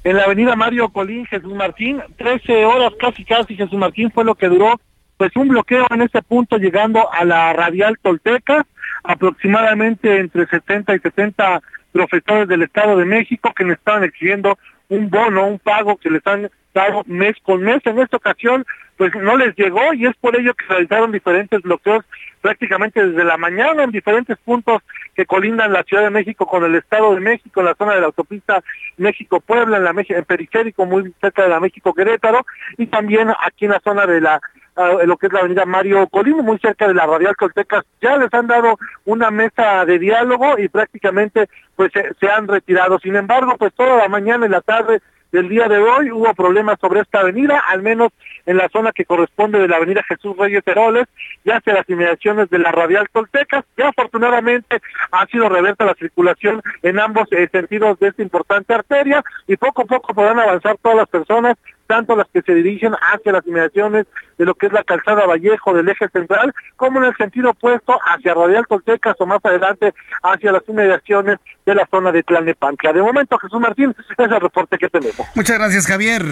En la avenida Mario Colín, Jesús Martín, trece horas casi casi, Jesús Martín, fue lo que duró pues un bloqueo en este punto, llegando a la radial Tolteca, aproximadamente entre setenta y setenta profesores del Estado de México que le estaban exigiendo un bono, un pago que les han dado mes con mes. En esta ocasión pues no les llegó y es por ello que realizaron diferentes bloqueos prácticamente desde la mañana en diferentes puntos que colindan la Ciudad de México con el Estado de México, en la zona de la autopista México-Puebla, en la Mex- en periférico, muy cerca de la México-Querétaro, y también aquí en la zona de la uh, lo que es la avenida Mario Colín, muy cerca de la radial Toltecas. Ya les han dado una mesa de diálogo y prácticamente pues se, se han retirado. Sin embargo, pues toda la mañana y la tarde del día de hoy hubo problemas sobre esta avenida, al menos en la zona que corresponde de la avenida Jesús Reyes Heroles, ya hacia las inmediaciones de la radial Toltecas. Ya afortunadamente ha sido reverta la circulación en ambos eh, sentidos de esta importante arteria y poco a poco podrán avanzar todas las personas, tanto las que se dirigen hacia las inmediaciones de lo que es la calzada Vallejo del eje central, como en el sentido opuesto hacia radial Toltecas o más adelante hacia las inmediaciones de la zona de Tlalnepantla. De momento, Jesús Martín, es el reporte que tenemos. Muchas gracias, Javier.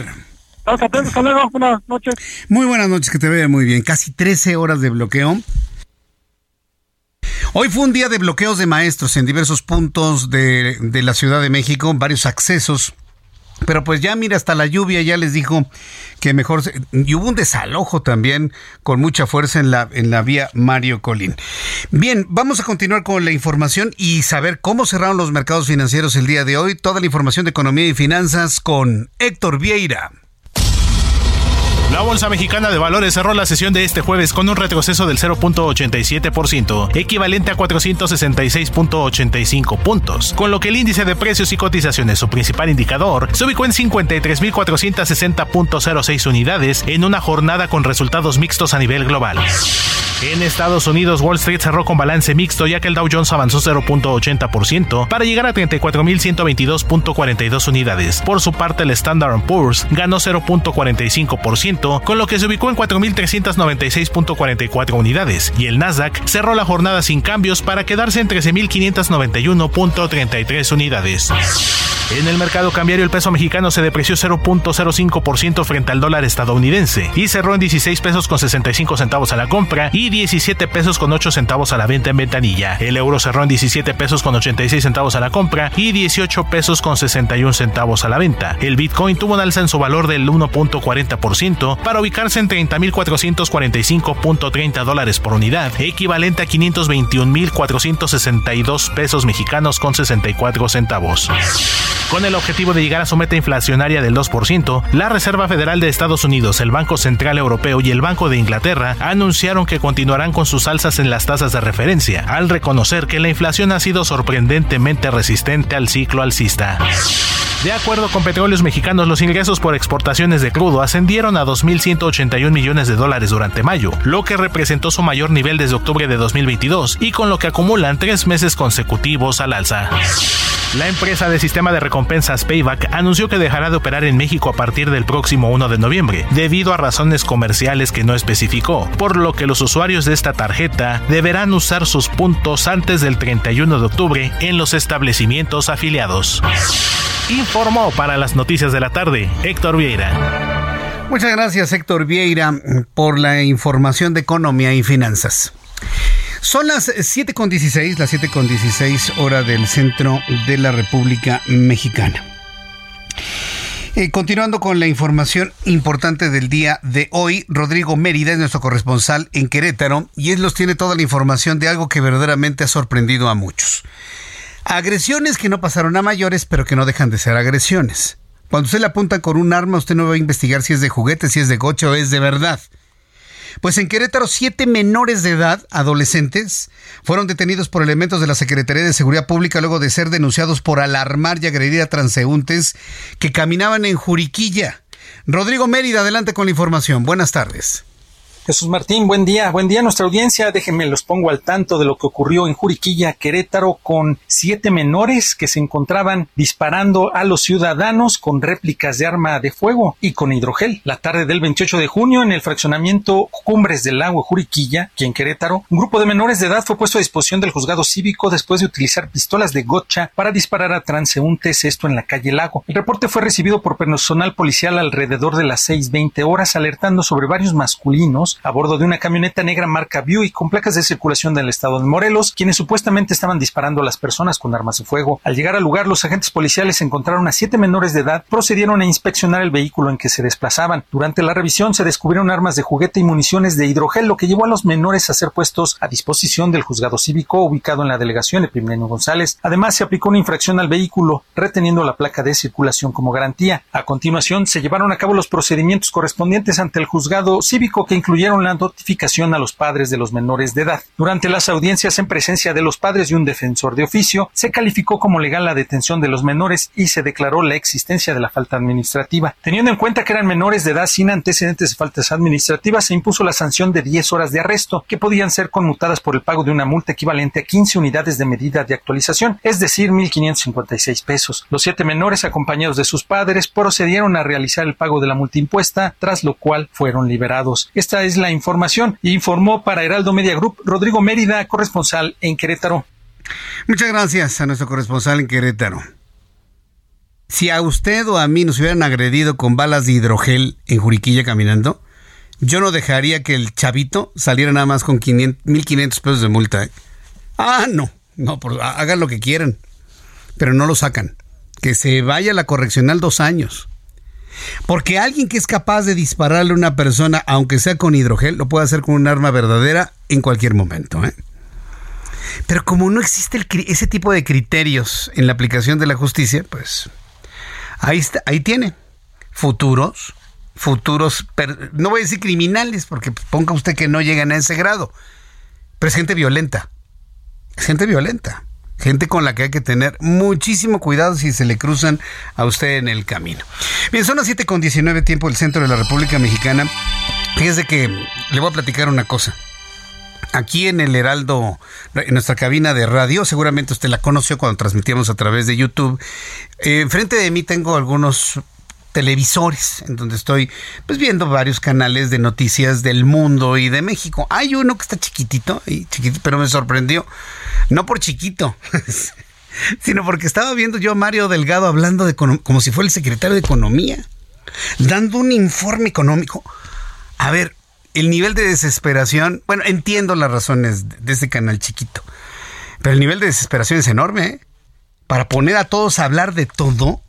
Estamos atentos, hasta luego, buenas noches. Muy buenas noches, que te vea muy bien. Casi trece horas de bloqueo. Hoy fue un día de bloqueos de maestros en diversos puntos de, de la Ciudad de México, varios accesos. Pero pues ya mira, hasta la lluvia ya les dijo que mejor... Se... Y hubo un desalojo también con mucha fuerza en la, en la vía Mario Colín. Bien, vamos a continuar con la información y saber cómo cerraron los mercados financieros el día de hoy. Toda la información de economía y finanzas con Héctor Vieira. La Bolsa Mexicana de Valores cerró la sesión de este jueves con un retroceso del cero punto ochenta y siete por ciento, equivalente a cuatrocientos sesenta y seis punto ochenta y cinco puntos, con lo que el índice de precios y cotizaciones, su principal indicador, se ubicó en cincuenta y tres mil cuatrocientos sesenta punto cero seis unidades en una jornada con resultados mixtos a nivel global. En Estados Unidos, Wall Street cerró con balance mixto, ya que el Dow Jones avanzó cero punto ochenta por ciento para llegar a treinta y cuatro mil ciento veintidós punto cuarenta y dos unidades. Por su parte, el Standard and Poor's ganó cero punto cuarenta y cinco por ciento, con lo que se ubicó en cuatro mil trescientos noventa y seis punto cuarenta y cuatro unidades, y el Nasdaq cerró la jornada sin cambios para quedarse en trece mil quinientos noventa y uno punto treinta y tres unidades. En el mercado cambiario, el peso mexicano se depreció cero punto cero cinco por ciento frente al dólar estadounidense y cerró en dieciséis pesos con sesenta y cinco centavos a la compra y diecisiete pesos con ocho centavos a la venta en ventanilla. El euro cerró en diecisiete pesos con ochenta y seis centavos a la compra y dieciocho pesos con sesenta y un centavos a la venta. El Bitcoin tuvo un alza en su valor del uno punto cuarenta por ciento para ubicarse en treinta mil cuatrocientos cuarenta y cinco punto treinta dólares por unidad, equivalente a quinientos veintiún mil cuatrocientos sesenta y dos pesos mexicanos con sesenta y cuatro centavos. Con el objetivo de llegar a su meta inflacionaria del dos por ciento, la Reserva Federal de Estados Unidos, el Banco Central Europeo y el Banco de Inglaterra anunciaron que continuarán con sus alzas en las tasas de referencia, al reconocer que la inflación ha sido sorprendentemente resistente al ciclo alcista. De acuerdo con Petróleos Mexicanos, los ingresos por exportaciones de crudo ascendieron a dos mil ciento ochenta y un millones de dólares durante mayo, lo que representó su mayor nivel desde octubre de dos mil veintidós y con lo que acumulan tres meses consecutivos al alza. La empresa de sistema de recompensas Payback anunció que dejará de operar en México a partir del próximo primero de noviembre, debido a razones comerciales que no especificó, por lo que los usuarios de esta tarjeta deberán usar sus puntos antes del treinta y uno de octubre en los establecimientos afiliados. Informó para las noticias de la tarde, Héctor Vieira. Muchas gracias, Héctor Vieira, por la información de economía y finanzas. Son las siete con dieciséis, las siete con dieciséis hora del centro de la República Mexicana. Eh, continuando con la información importante del día de hoy, Rodrigo Mérida es nuestro corresponsal en Querétaro y él nos tiene toda la información de algo que verdaderamente ha sorprendido a muchos. Agresiones que no pasaron a mayores, pero que no dejan de ser agresiones. Cuando usted le apunta con un arma, usted no va a investigar si es de juguete, si es de goche o es de verdad. Pues en Querétaro, siete menores de edad, adolescentes, fueron detenidos por elementos de la Secretaría de Seguridad Pública luego de ser denunciados por alarmar y agredir a transeúntes que caminaban en Juriquilla. Rodrigo Mérida, adelante con la información. Buenas tardes. Jesús Martín, buen día, buen día a nuestra audiencia. Déjenme los pongo al tanto de lo que ocurrió en Juriquilla, Querétaro, con siete menores que se encontraban disparando a los ciudadanos con réplicas de arma de fuego y con hidrogel. La tarde del veintiocho de junio, en el fraccionamiento Cumbres del Lago, Juriquilla, aquí en Querétaro, un grupo de menores de edad fue puesto a disposición del juzgado cívico después de utilizar pistolas de gotcha para disparar a transeúntes, esto en la calle Lago. El reporte fue recibido por personal policial alrededor de las seis veinte horas, alertando sobre varios masculinos a bordo de una camioneta negra marca Buick con placas de circulación del estado de Morelos, quienes supuestamente estaban disparando a las personas con armas de fuego. Al llegar al lugar, los agentes policiales encontraron a siete menores de edad, procedieron a inspeccionar el vehículo en que se desplazaban. Durante la revisión se descubrieron armas de juguete y municiones de hidrogel, lo que llevó a los menores a ser puestos a disposición del juzgado cívico ubicado en la delegación Epimenio González. Además, se aplicó una infracción al vehículo, reteniendo la placa de circulación como garantía. A continuación, se llevaron a cabo los procedimientos correspondientes ante el juzgado cívico, que incluyeron la notificación a los padres de los menores de edad. Durante las audiencias en presencia de los padres y un defensor de oficio, se calificó como legal la detención de los menores y se declaró la existencia de la falta administrativa. Teniendo en cuenta que eran menores de edad sin antecedentes de faltas administrativas, se impuso la sanción de diez horas de arresto, que podían ser conmutadas por el pago de una multa equivalente a quince unidades de medida de actualización, es decir, mil quinientos cincuenta y seis pesos. Los siete menores, acompañados de sus padres, procedieron a realizar el pago de la multa impuesta, tras lo cual fueron liberados. Esta es la información, informó para Heraldo Media Group Rodrigo Mérida, corresponsal en Querétaro. Muchas gracias a nuestro corresponsal en Querétaro. Si a usted o a mí nos hubieran agredido con balas de hidrogel en Juriquilla caminando, yo no dejaría que el chavito saliera nada más con mil quinientos pesos de multa. ¿eh? Ah, no, no, por, hagan lo que quieran, pero no lo sacan. Que se vaya a la correccional dos años. Porque alguien que es capaz de dispararle a una persona, aunque sea con hidrogel, lo puede hacer con un arma verdadera en cualquier momento, ¿eh? Pero como no existe el, ese tipo de criterios en la aplicación de la justicia, pues ahí está, ahí tiene futuros, futuros, per, no voy a decir criminales, porque ponga usted que no llegan a ese grado, pero es gente violenta, es gente violenta, gente con la que hay que tener muchísimo cuidado si se le cruzan a usted en el camino. Bien, son las siete con diecinueve, tiempo del centro de la República Mexicana. Fíjese que le voy a platicar una cosa. Aquí en el Heraldo, en nuestra cabina de radio, seguramente usted la conoció cuando transmitíamos a través de YouTube. Enfrente de mí tengo algunos televisores en donde estoy pues viendo varios canales de noticias del mundo y de México. Hay uno que está chiquitito, y chiquitito, pero me sorprendió, no por chiquito, sino porque estaba viendo yo a Mario Delgado hablando de como si fuera el secretario de Economía, dando un informe económico. A ver, el nivel de desesperación, bueno, entiendo las razones de este canal chiquito, pero el nivel de desesperación es enorme, ¿eh? Para poner a todos a hablar de todo,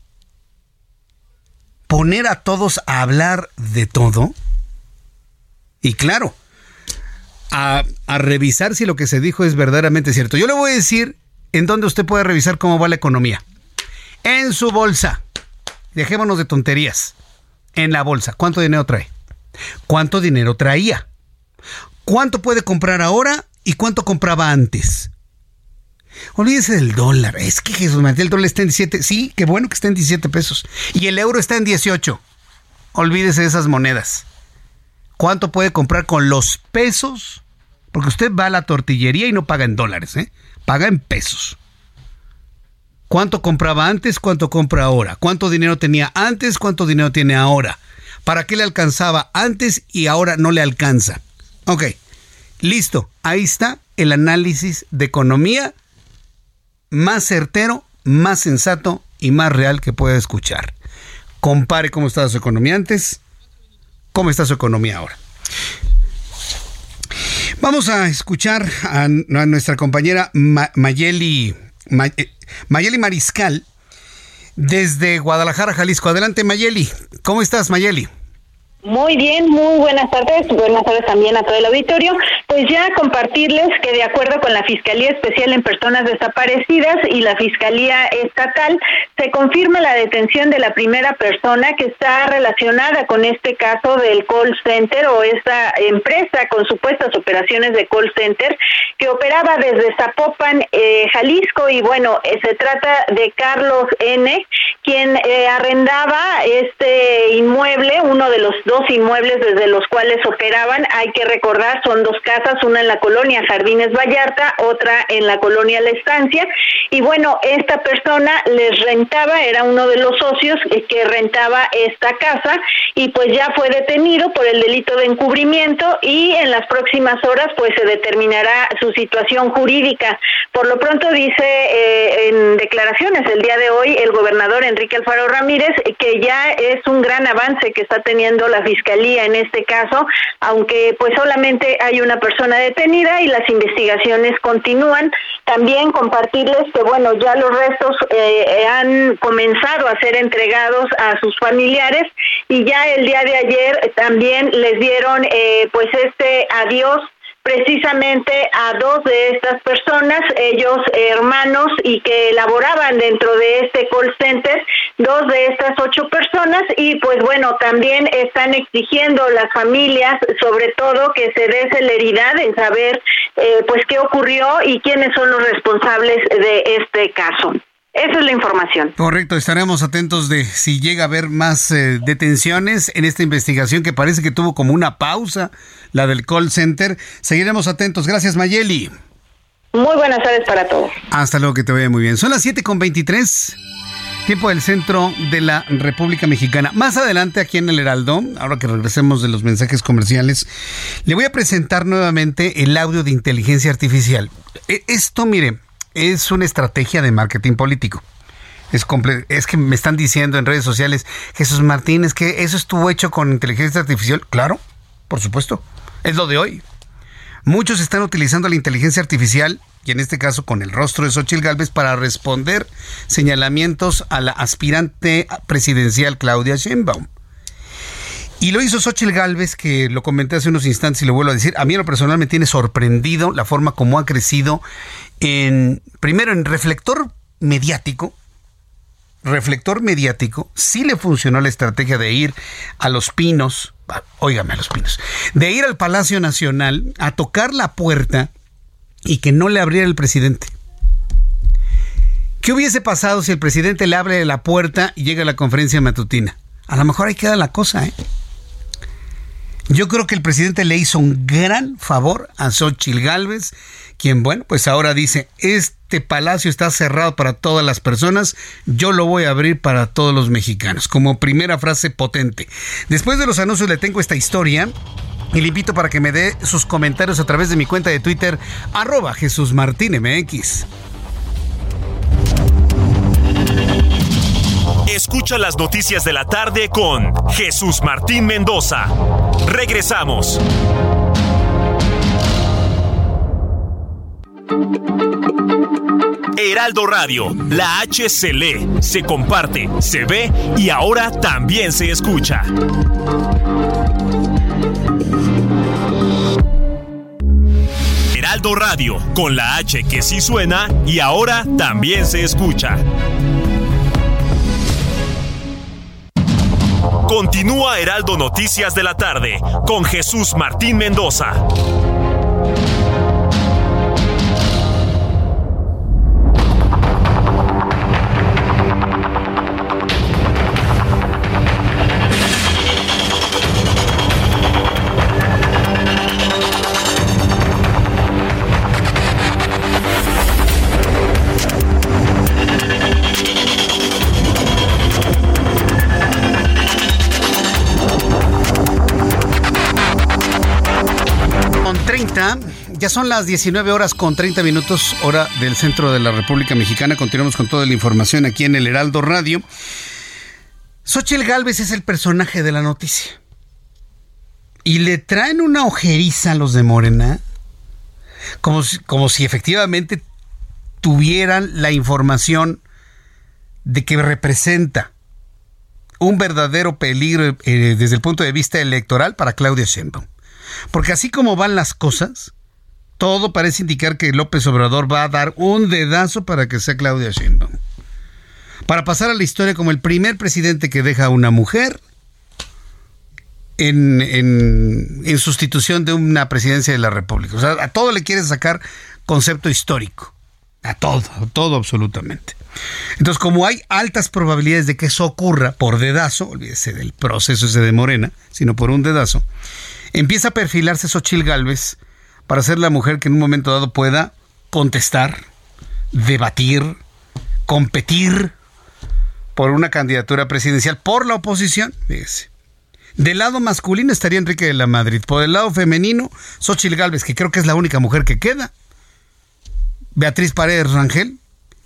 poner a todos a hablar de todo y claro, a, a revisar si lo que se dijo es verdaderamente cierto. Yo le voy a decir en dónde usted puede revisar cómo va la economía. En su bolsa. Dejémonos de tonterías. En la bolsa. ¿Cuánto dinero trae? ¿Cuánto dinero traía? ¿Cuánto puede comprar ahora y cuánto compraba antes? Olvídense del dólar. Es que Jesús Martín, el dólar está en diecisiete. Sí, qué bueno que está en diecisiete pesos. Y el euro está en dieciocho. Olvídese de esas monedas. ¿Cuánto puede comprar con los pesos? Porque usted va a la tortillería y no paga en dólares, ¿eh? Paga en pesos. ¿Cuánto compraba antes? ¿Cuánto compra ahora? ¿Cuánto dinero tenía antes? ¿Cuánto dinero tiene ahora? ¿Para qué le alcanzaba antes y ahora no le alcanza? Ok, listo. Ahí está el análisis de economía más certero, más sensato y más real que pueda escuchar. Compare cómo estaba su economía antes, cómo está su economía ahora. Vamos a escuchar a, a nuestra compañera Ma- Mayeli, Ma- Mayeli Mariscal desde Guadalajara, Jalisco. Adelante, Mayeli. ¿Cómo estás, Mayeli? Muy bien, muy buenas tardes. Buenas tardes también a todo el auditorio. Pues ya compartirles que de acuerdo con la Fiscalía Especial en Personas Desaparecidas y la Fiscalía Estatal, se confirma la detención de la primera persona que está relacionada con este caso del call center o esta empresa con supuestas operaciones de call center que operaba desde Zapopan, eh, Jalisco. Y bueno, eh, se trata de Carlos N., quien eh, arrendaba este inmueble, uno de los dos inmuebles desde los cuales operaban. Hay que recordar, son dos casas, una en la colonia Jardines Vallarta, otra en la colonia La Estancia, y bueno, esta persona les rentaba, era uno de los socios que rentaba esta casa, y pues ya fue detenido por el delito de encubrimiento, y en las próximas horas pues se determinará su situación jurídica. Por lo pronto dice eh, en declaraciones el día de hoy el gobernador Enrique Alfaro Ramírez que ya es un gran avance que está teniendo la Fiscalía en este caso, aunque pues solamente hay una persona detenida y las investigaciones continúan. También compartirles que bueno, ya los restos eh, han comenzado a ser entregados a sus familiares, y ya el día de ayer también les dieron eh, pues este adiós precisamente a dos de estas personas, ellos hermanos y que laboraban dentro de este call center, dos de estas ocho personas, y pues bueno, también están exigiendo las familias, sobre todo, que se dé celeridad en saber eh, pues qué ocurrió y quiénes son los responsables de este caso. Esa es la información. Correcto, estaremos atentos de si llega a haber más eh, detenciones en esta investigación que parece que tuvo como una pausa, la del call center. Seguiremos atentos. Gracias, Mayeli. Muy buenas tardes para todos. Hasta luego, que te vaya muy bien. Son las siete con veintitrés, tiempo del centro de la República Mexicana. Más adelante aquí en El Heraldo, ahora que regresemos de los mensajes comerciales, le voy a presentar nuevamente el audio de inteligencia artificial. Esto, mire, es una estrategia de marketing político. Es, comple- es que me están diciendo en redes sociales, Jesús Martín, es que eso estuvo hecho con inteligencia artificial. Claro, por supuesto. Es lo de hoy. Muchos están utilizando la inteligencia artificial, y en este caso con el rostro de Xóchitl Gálvez, para responder señalamientos a la aspirante presidencial Claudia Sheinbaum. Y lo hizo Xóchitl Gálvez, que lo comenté hace unos instantes y lo vuelvo a decir. A mí en lo personal me tiene sorprendido la forma como ha crecido en, primero, en reflector mediático. Reflector mediático, sí le funcionó la estrategia de ir a los pinos, óigame, a los pinos, de ir al Palacio Nacional a tocar la puerta y que no le abriera el presidente. ¿Qué hubiese pasado si el presidente le abre la puerta y llega a la conferencia matutina? A lo mejor ahí queda la cosa, ¿eh? Yo creo que el presidente le hizo un gran favor a Xóchitl Gálvez, quien, bueno, pues ahora dice, este palacio está cerrado para todas las personas, yo lo voy a abrir para todos los mexicanos, como primera frase potente. Después de los anuncios le tengo esta historia y le invito para que me dé sus comentarios a través de mi cuenta de Twitter, arroba Jesús Martín M X. Escucha las noticias de la tarde con Jesús Martín Mendoza. Regresamos. Heraldo Radio, la H se lee, se comparte, se ve y ahora también se escucha. Heraldo Radio, con la H que sí suena y ahora también se escucha. Continúa Heraldo Noticias de la tarde con Jesús Martín Mendoza. Ya son las diecinueve horas con treinta minutos, hora del centro de la República Mexicana. Continuamos con toda la información aquí en el Heraldo Radio. Xóchitl Gálvez es el personaje de la noticia. Y le traen una ojeriza a los de Morena, como si, como si efectivamente tuvieran la información de que representa un verdadero peligro eh, desde el punto de vista electoral para Claudia Sheinbaum. Porque así como van las cosas, todo parece indicar que López Obrador va a dar un dedazo para que sea Claudia Sheinbaum, para pasar a la historia como el primer presidente que deja a una mujer en, en, en sustitución de una presidencia de la República. O sea, a todo le quiere sacar concepto histórico. A todo, a todo absolutamente. Entonces, como hay altas probabilidades de que eso ocurra por dedazo, olvídese del proceso ese de Morena, sino por un dedazo, empieza a perfilarse Xóchitl Gálvez para ser la mujer que en un momento dado pueda contestar, debatir, competir por una candidatura presidencial por la oposición. Fíjese. Del lado masculino estaría Enrique de la Madrid, por el lado femenino, Xóchitl Gálvez, que creo que es la única mujer que queda, Beatriz Paredes Rangel,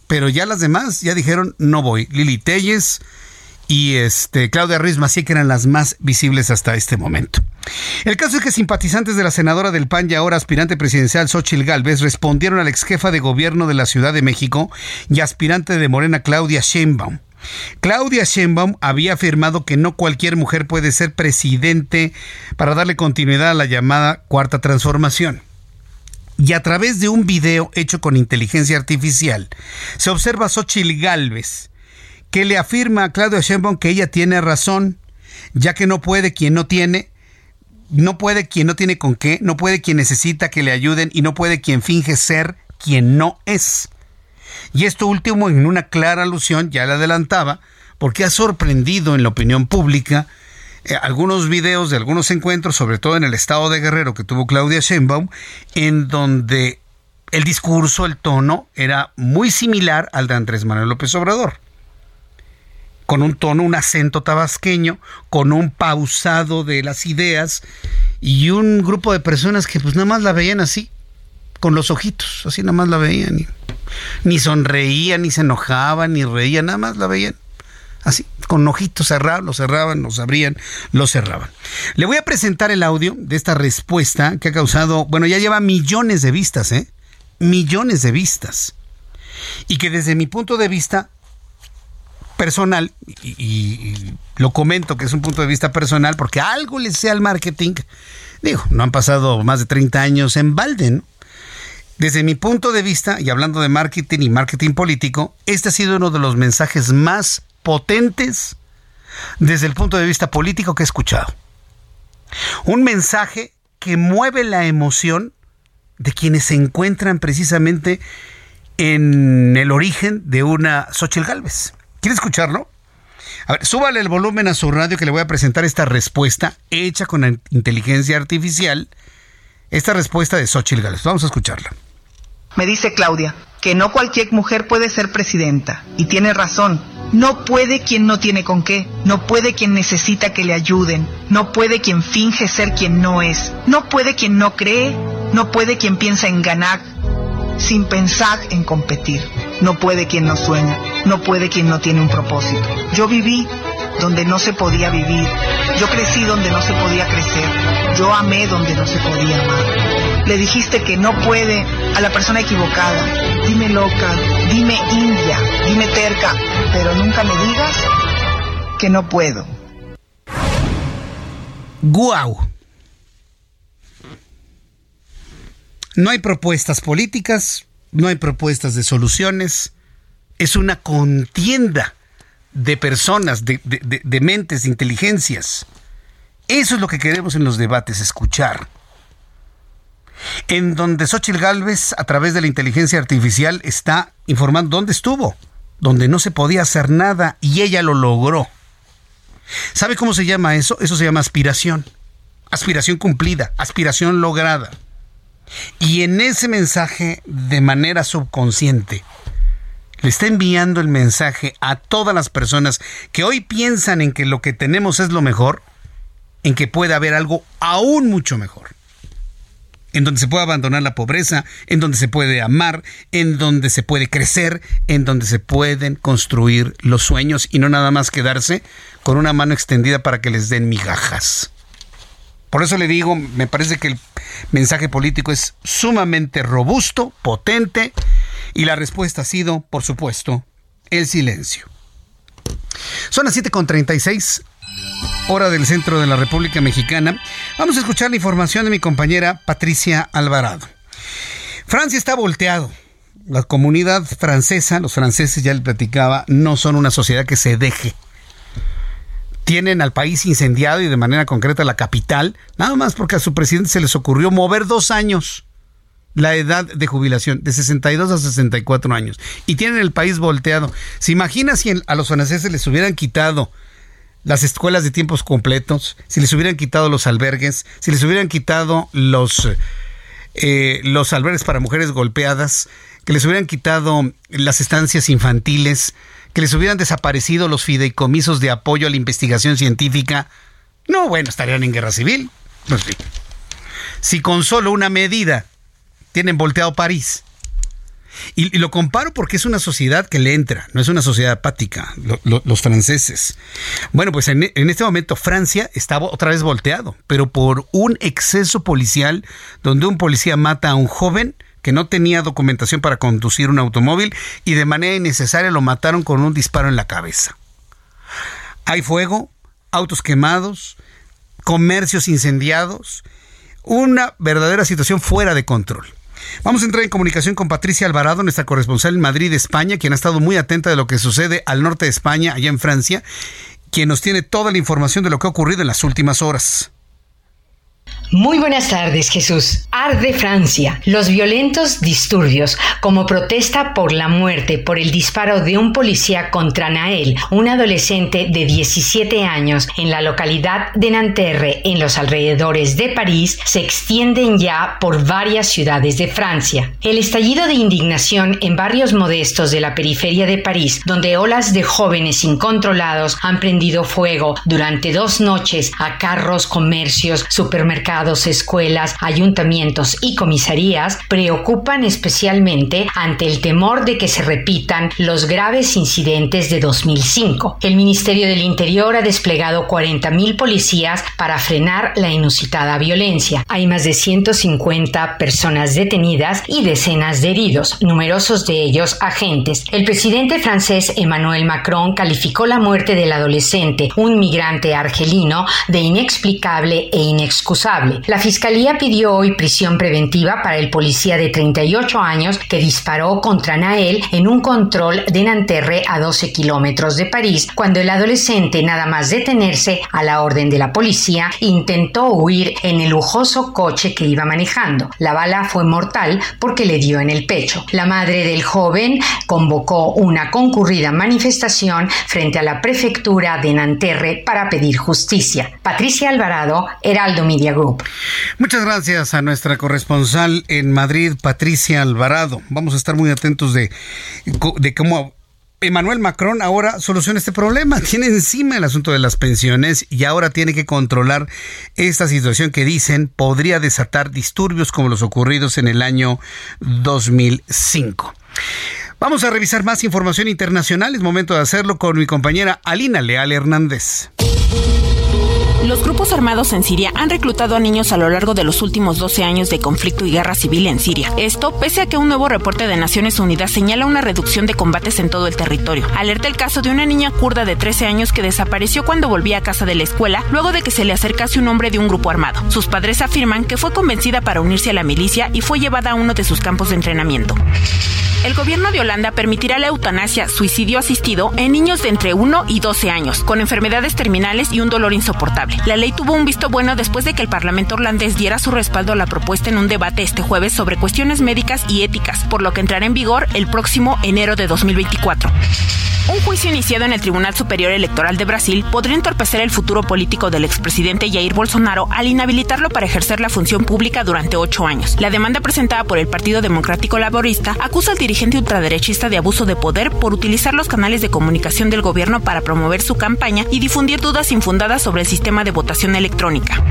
pero ya las demás ya dijeron no voy. Lili Téllez y este, Claudia Ruiz Massieu, que eran las más visibles hasta este momento. El caso es que simpatizantes de la senadora del P A N y ahora aspirante presidencial Xóchitl Gálvez respondieron a la exjefa de gobierno de la Ciudad de México y aspirante de Morena Claudia Sheinbaum. Claudia Sheinbaum había afirmado que no cualquier mujer puede ser presidente para darle continuidad a la llamada Cuarta Transformación. Y a través de un video hecho con inteligencia artificial, se observa a Xóchitl Gálvez, que le afirma a Claudia Sheinbaum que ella tiene razón, ya que no puede quien no tiene, no puede quien no tiene con qué, no puede quien necesita que le ayuden y no puede quien finge ser quien no es. Y esto último en una clara alusión, ya le adelantaba, porque ha sorprendido en la opinión pública algunos videos de algunos encuentros, sobre todo en el estado de Guerrero que tuvo Claudia Sheinbaum, en donde el discurso, el tono, era muy similar al de Andrés Manuel López Obrador. Con un tono, un acento tabasqueño, con un pausado de las ideas y un grupo de personas que pues nada más la veían así, con los ojitos, así nada más la veían. Ni, ni sonreían, ni se enojaban, ni reían, nada más la veían. Así, con ojitos cerrados, lo cerraban, lo abrían, lo cerraban. Le voy a presentar el audio de esta respuesta que ha causado, bueno, ya lleva millones de vistas, ¿eh? Millones de vistas. Y que desde mi punto de vista personal, y, y lo comento que es un punto de vista personal, porque algo le sea al marketing, digo, no han pasado más de treinta años en balde, ¿no? Desde mi punto de vista, y hablando de marketing y marketing político, este ha sido uno de los mensajes más potentes desde el punto de vista político que he escuchado. Un mensaje que mueve la emoción de quienes se encuentran precisamente en el origen de una Xóchitl Gálvez. ¿Quiere escucharlo? A ver, súbale el volumen a su radio que le voy a presentar esta respuesta hecha con inteligencia artificial. Esta respuesta de Xóchitl Gálvez. Vamos a escucharla. Me dice Claudia que no cualquier mujer puede ser presidenta. Y tiene razón. No puede quien no tiene con qué. No puede quien necesita que le ayuden. No puede quien finge ser quien no es. No puede quien no cree. No puede quien piensa en ganar sin pensar en competir. No puede quien no sueña. No puede quien no tiene un propósito. Yo viví donde no se podía vivir. Yo crecí donde no se podía crecer. Yo amé donde no se podía amar. Le dijiste que no puede a la persona equivocada. Dime loca, dime india, dime terca, pero nunca me digas que no puedo. ¡Guau! No hay propuestas políticas, no hay propuestas de soluciones. Es una contienda de personas, de, de, de, de mentes, de inteligencias. Eso es lo que queremos en los debates, escuchar. En donde Xóchitl Gálvez, a través de la inteligencia artificial, está informando dónde estuvo, donde no se podía hacer nada y ella lo logró. ¿Sabe cómo se llama eso? Eso se llama aspiración. Aspiración cumplida, aspiración lograda. Y en ese mensaje, de manera subconsciente, le está enviando el mensaje a todas las personas que hoy piensan en que lo que tenemos es lo mejor, en que puede haber algo aún mucho mejor. En donde se puede abandonar la pobreza, en donde se puede amar, en donde se puede crecer, en donde se pueden construir los sueños y no nada más quedarse con una mano extendida para que les den migajas. Por eso le digo, me parece que el mensaje político es sumamente robusto, potente, y la respuesta ha sido, por supuesto, el silencio. Son las siete con treinta y seis, hora del centro de la República Mexicana. Vamos a escuchar la información de mi compañera Patricia Alvarado. Francia está volteado. La comunidad francesa, los franceses, ya le platicaba, no son una sociedad que se deje. Tienen al país incendiado y de manera concreta la capital, nada más porque a su presidente se les ocurrió mover dos años la edad de jubilación, de sesenta y dos a sesenta y cuatro años. Y tienen el país volteado. ¿Se imagina si a los franceses les hubieran quitado las escuelas de tiempos completos, si les hubieran quitado los albergues, si les hubieran quitado los, eh, los albergues para mujeres golpeadas, que les hubieran quitado las estancias infantiles, que les hubieran desaparecido los fideicomisos de apoyo a la investigación científica? No, bueno, estarían en guerra civil. Pues sí. Si con solo una medida tienen volteado París. Y, y lo comparo porque es una sociedad que le entra, no es una sociedad apática, lo, lo, los franceses. Bueno, pues en, en este momento Francia está otra vez volteado, pero por un exceso policial, donde un policía mata a un joven que no tenía documentación para conducir un automóvil y de manera innecesaria lo mataron con un disparo en la cabeza. Hay fuego, autos quemados, comercios incendiados, una verdadera situación fuera de control. Vamos a entrar en comunicación con Patricia Alvarado, nuestra corresponsal en Madrid, España, quien ha estado muy atenta de lo que sucede al norte de España, allá en Francia, quien nos tiene toda la información de lo que ha ocurrido en las últimas horas. Muy buenas tardes, Jesús. Arde Francia. Los violentos disturbios como protesta por la muerte por el disparo de un policía contra Nael, un adolescente de diecisiete años en la localidad de Nanterre, en los alrededores de París, se extienden ya por varias ciudades de Francia. El estallido de indignación en barrios modestos de la periferia de París, donde olas de jóvenes incontrolados han prendido fuego durante dos noches a carros, comercios, supermercados, escuelas, ayuntamientos y comisarías, preocupan especialmente ante el temor de que se repitan los graves incidentes de dos mil cinco. El Ministerio del Interior ha desplegado cuarenta mil policías para frenar la inusitada violencia. Hay más de ciento cincuenta personas detenidas y decenas de heridos, numerosos de ellos agentes. El presidente francés Emmanuel Macron calificó la muerte del adolescente, un migrante argelino, de inexplicable e inexcusable. La Fiscalía pidió hoy prisión preventiva para el policía de treinta y ocho años que disparó contra Nael en un control de Nanterre, a doce kilómetros de París, cuando el adolescente, nada más detenerse a la orden de la policía, intentó huir en el lujoso coche que iba manejando. La bala fue mortal porque le dio en el pecho. La madre del joven convocó una concurrida manifestación frente a la prefectura de Nanterre para pedir justicia. Patricia Alvarado, Heraldo Media Group. Muchas gracias a nuestra corresponsal en Madrid, Patricia Alvarado. Vamos a estar muy atentos de, de cómo Emmanuel Macron ahora soluciona este problema. Tiene encima el asunto de las pensiones y ahora tiene que controlar esta situación que dicen podría desatar disturbios como los ocurridos en el año dos mil cinco. Vamos a revisar más información internacional. Es momento de hacerlo con mi compañera Alina Leal Hernández. Los grupos armados en Siria han reclutado a niños a lo largo de los últimos doce años de conflicto y guerra civil en Siria. Esto pese a que un nuevo reporte de Naciones Unidas señala una reducción de combates en todo el territorio. Alerta el caso de una niña kurda de trece años que desapareció cuando volvía a casa de la escuela luego de que se le acercase un hombre de un grupo armado. Sus padres afirman que fue convencida para unirse a la milicia y fue llevada a uno de sus campos de entrenamiento. El gobierno de Holanda permitirá la eutanasia, suicidio asistido, en niños de entre uno y doce años, con enfermedades terminales y un dolor insoportable. La ley tuvo un visto bueno después de que el Parlamento holandés diera su respaldo a la propuesta en un debate este jueves sobre cuestiones médicas y éticas, por lo que entrará en vigor el próximo enero de dos mil veinticuatro. Un juicio iniciado en el Tribunal Superior Electoral de Brasil podría entorpecer el futuro político del expresidente Jair Bolsonaro al inhabilitarlo para ejercer la función pública durante ocho años. La demanda presentada por el Partido Democrático Laborista acusa al dirigente ultraderechista de abuso de poder por utilizar los canales de comunicación del gobierno para promover su campaña y difundir dudas infundadas sobre el sistema de votación electrónica.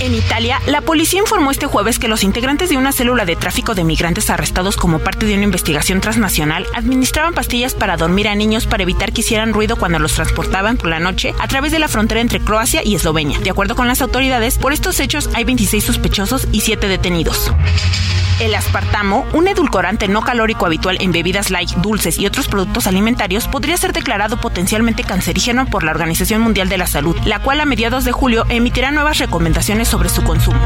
En Italia, la policía informó este jueves que los integrantes de una célula de tráfico de migrantes arrestados como parte de una investigación transnacional administraban pastillas para dormir a niños niños para evitar que hicieran ruido cuando los transportaban por la noche a través de la frontera entre Croacia y Eslovenia. De acuerdo con las autoridades, por estos hechos hay veintiséis sospechosos y siete detenidos. El aspartamo, un edulcorante no calórico habitual en bebidas light, dulces y otros productos alimentarios, podría ser declarado potencialmente cancerígeno por la Organización Mundial de la Salud, la cual a mediados de julio emitirá nuevas recomendaciones sobre su consumo.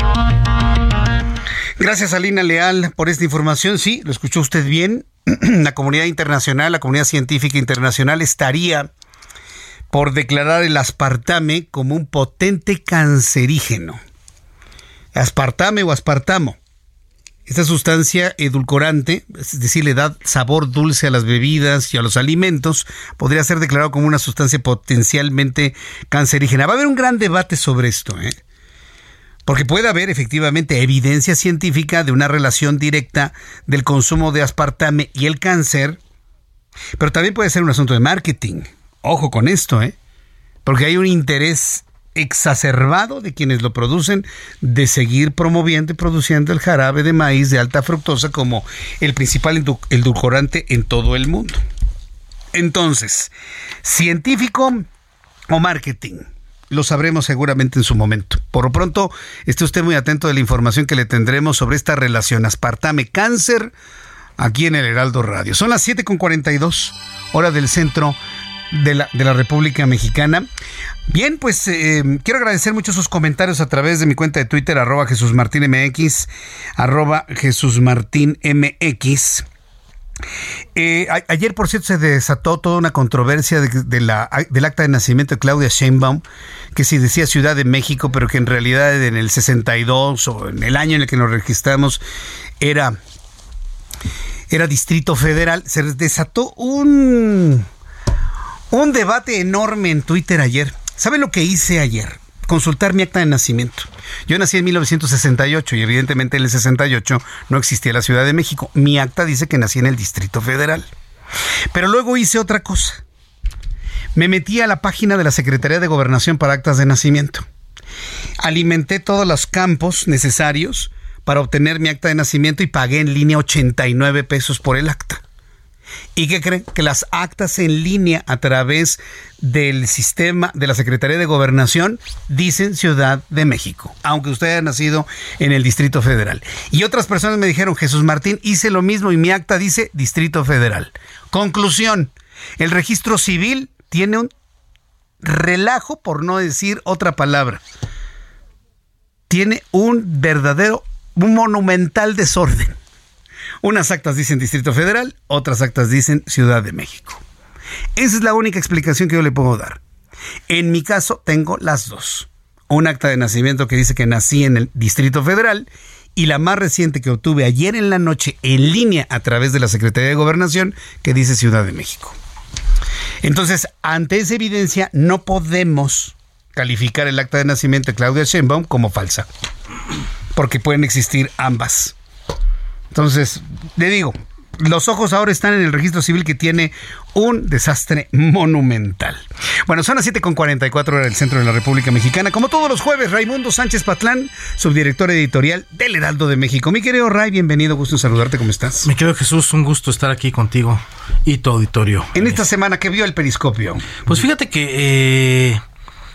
Gracias, Alina Leal, por esta información. Sí, lo escuchó usted bien. La comunidad internacional, la comunidad científica internacional estaría por declarar el aspartame como un potente cancerígeno. Aspartame o aspartamo. Esta sustancia edulcorante, es decir, le da sabor dulce a las bebidas y a los alimentos, podría ser declarado como una sustancia potencialmente cancerígena. Va a haber un gran debate sobre esto, ¿eh? Porque puede haber efectivamente evidencia científica de una relación directa del consumo de aspartame y el cáncer, pero también puede ser un asunto de marketing. Ojo con esto, ¿eh? Porque hay un interés exacerbado de quienes lo producen de seguir promoviendo y produciendo el jarabe de maíz de alta fructosa como el principal edulcorante en todo el mundo. Entonces, científico o marketing, lo sabremos seguramente en su momento. Por lo pronto, esté usted muy atento de la información que le tendremos sobre esta relación aspartame-cáncer aquí en el Heraldo Radio. Son las siete cuarenta y dos, hora del centro de la, de la República Mexicana. Bien, pues eh, quiero agradecer mucho sus comentarios a través de mi cuenta de Twitter, arroba jesusmartinmx, arroba jesusmartinmx. Eh, a, ayer, por cierto, se desató toda una controversia de, de la, del acta de nacimiento de Claudia Sheinbaum, que se decía Ciudad de México, pero que en realidad en el sesenta y dos o en el año en el que nos registramos era, era Distrito Federal. Se desató un... Un debate enorme en Twitter ayer. ¿Saben lo que hice ayer? Consultar mi acta de nacimiento. Yo nací en mil novecientos sesenta y ocho y evidentemente en el sesenta y ocho no existía la Ciudad de México. Mi acta dice que nací en el Distrito Federal. Pero luego hice otra cosa. Me metí a la página de la Secretaría de Gobernación para actas de nacimiento. Alimenté todos los campos necesarios para obtener mi acta de nacimiento y pagué en línea ochenta y nueve pesos por el acta. ¿Y qué creen? Que las actas en línea a través del sistema de la Secretaría de Gobernación dicen Ciudad de México, aunque usted haya nacido en el Distrito Federal. Y otras personas me dijeron, Jesús Martín, hice lo mismo y mi acta dice Distrito Federal. Conclusión, el registro civil tiene un relajo, por no decir otra palabra. Tiene un verdadero, un monumental desorden. Unas actas dicen Distrito Federal, otras actas dicen Ciudad de México. Esa es la única explicación que yo le puedo dar. En mi caso tengo las dos. Un acta de nacimiento que dice que nací en el Distrito Federal y la más reciente que obtuve ayer en la noche en línea a través de la Secretaría de Gobernación que dice Ciudad de México. Entonces, ante esa evidencia no podemos calificar el acta de nacimiento de Claudia Sheinbaum como falsa, porque pueden existir ambas. Entonces, le digo, los ojos ahora están en el registro civil que tiene un desastre monumental. Bueno, son las siete cuarenta y cuatro horas del centro de la República Mexicana. Como todos los jueves, Raimundo Sánchez Patlán, subdirector editorial del Heraldo de México. Mi querido Ray, bienvenido, gusto en saludarte, ¿cómo estás? Mi querido Jesús, un gusto estar aquí contigo y tu auditorio. En esta semana, ¿qué vio el periscopio? Pues fíjate que... Eh...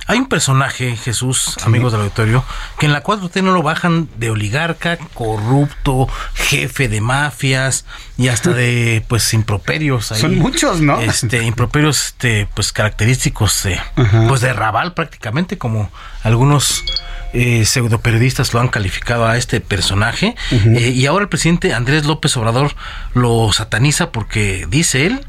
Hay un personaje, Jesús, sí, amigos del auditorio, que en la cuatro T no lo bajan de oligarca, corrupto, jefe de mafias y hasta de pues improperios ahí. Son muchos, ¿no? Este, improperios este, pues característicos de, pues, de Raval prácticamente, como algunos eh, pseudoperiodistas lo han calificado a este personaje. Uh-huh. Eh, y ahora el presidente Andrés López Obrador lo sataniza porque, dice él,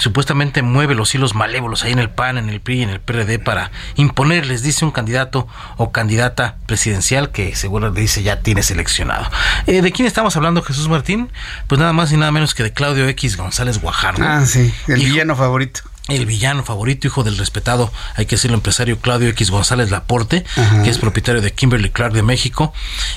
supuestamente mueve los hilos malévolos ahí en el P A N, en el P R I y en el P R D para imponerles, dice, un candidato o candidata presidencial que seguro le dice ya tiene seleccionado. Eh, ¿De quién estamos hablando, Jesús Martín? Pues nada más y nada menos que de Claudio X González Guajardo. Ah, sí, el hijo, villano favorito. El villano favorito, hijo del respetado, hay que decirlo, empresario Claudio X González Laporte, ajá, que es propietario de Kimberly-Clark de México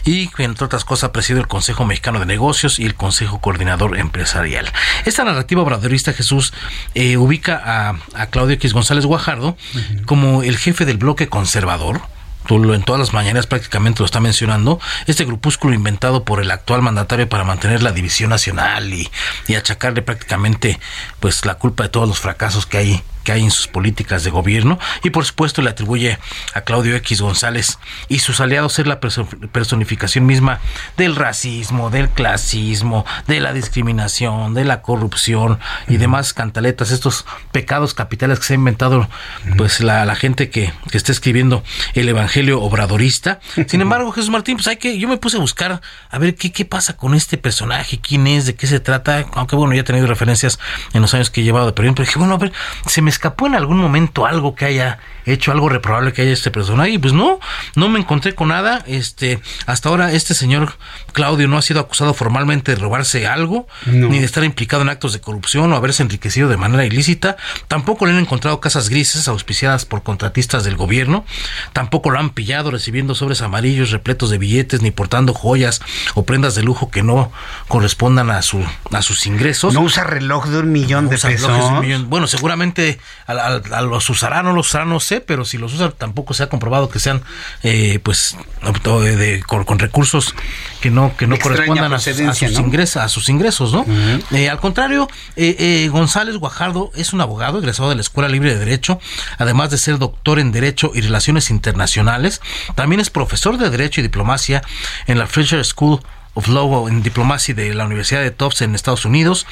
y, entre otras cosas, preside el Consejo Mexicano de Negocios y el Consejo Coordinador Empresarial. Esta narrativa obradorista, Jesús, eh, ubica a, a Claudio X González Guajardo, ajá, como el jefe del bloque conservador, tú lo, en todas las mañaneras prácticamente lo está mencionando, este grupúsculo inventado por el actual mandatario para mantener la división nacional y, y achacarle prácticamente pues la culpa de todos los fracasos que hay que hay en sus políticas de gobierno, y por supuesto le atribuye a Claudio X González y sus aliados ser la personificación misma del racismo, del clasismo, de la discriminación, de la corrupción y demás cantaletas, estos pecados capitales que se ha inventado pues la, la gente que, que está escribiendo el evangelio obradorista. Sin embargo, Jesús Martín, pues hay que, yo me puse a buscar a ver qué, qué pasa con este personaje, quién es, de qué se trata, aunque bueno, ya he tenido referencias en los años que he llevado de periodismo, pero dije, bueno, a ver, se me escapó en algún momento algo que haya hecho, algo reprobable que haya este personaje, y pues no, no me encontré con nada. Este, hasta ahora este señor Claudio no ha sido acusado formalmente de robarse algo, no. ni de estar implicado en actos de corrupción o haberse enriquecido de manera ilícita. Tampoco le han encontrado casas grises auspiciadas por contratistas del gobierno, tampoco lo han pillado recibiendo sobres amarillos repletos de billetes, ni portando joyas o prendas de lujo que no correspondan a su, a sus ingresos. No usa reloj de un millón no de pesos. De un millón. Bueno, seguramente A, a, a los usará, no los usará, no sé, pero si los usan tampoco se ha comprobado que sean eh, pues de, de, con, con recursos que no que no Extraña correspondan a sus, a, sus ¿no? ingresos, a sus ingresos, ¿no? Uh-huh. Eh, al contrario, eh, eh, González Guajardo es un abogado egresado de la Escuela Libre de Derecho, además de ser doctor en Derecho y Relaciones Internacionales. También es profesor de Derecho y Diplomacia en la Fletcher School of Law en Diplomacia de la Universidad de Tufts en Estados Unidos.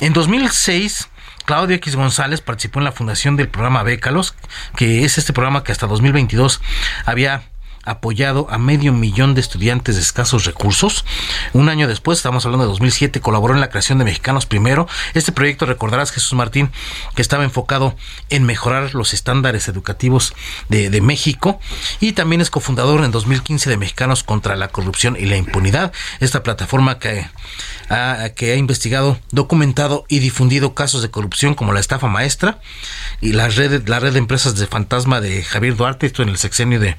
En dos mil seis, Claudio X González participó en la fundación del programa Bécalos, que es este programa que hasta dos mil veintidós había apoyado a medio millón de estudiantes de escasos recursos. Un año después, estamos hablando de dos mil siete, colaboró en la creación de Mexicanos Primero. Este proyecto, recordarás, Jesús Martín, que estaba enfocado en mejorar los estándares educativos de, de México, y también es cofundador en dos mil quince de Mexicanos contra la Corrupción y la Impunidad, esta plataforma que ha, que ha investigado, documentado y difundido casos de corrupción como la estafa maestra y la red, la red de empresas de fantasma de Javier Duarte, esto en el sexenio de,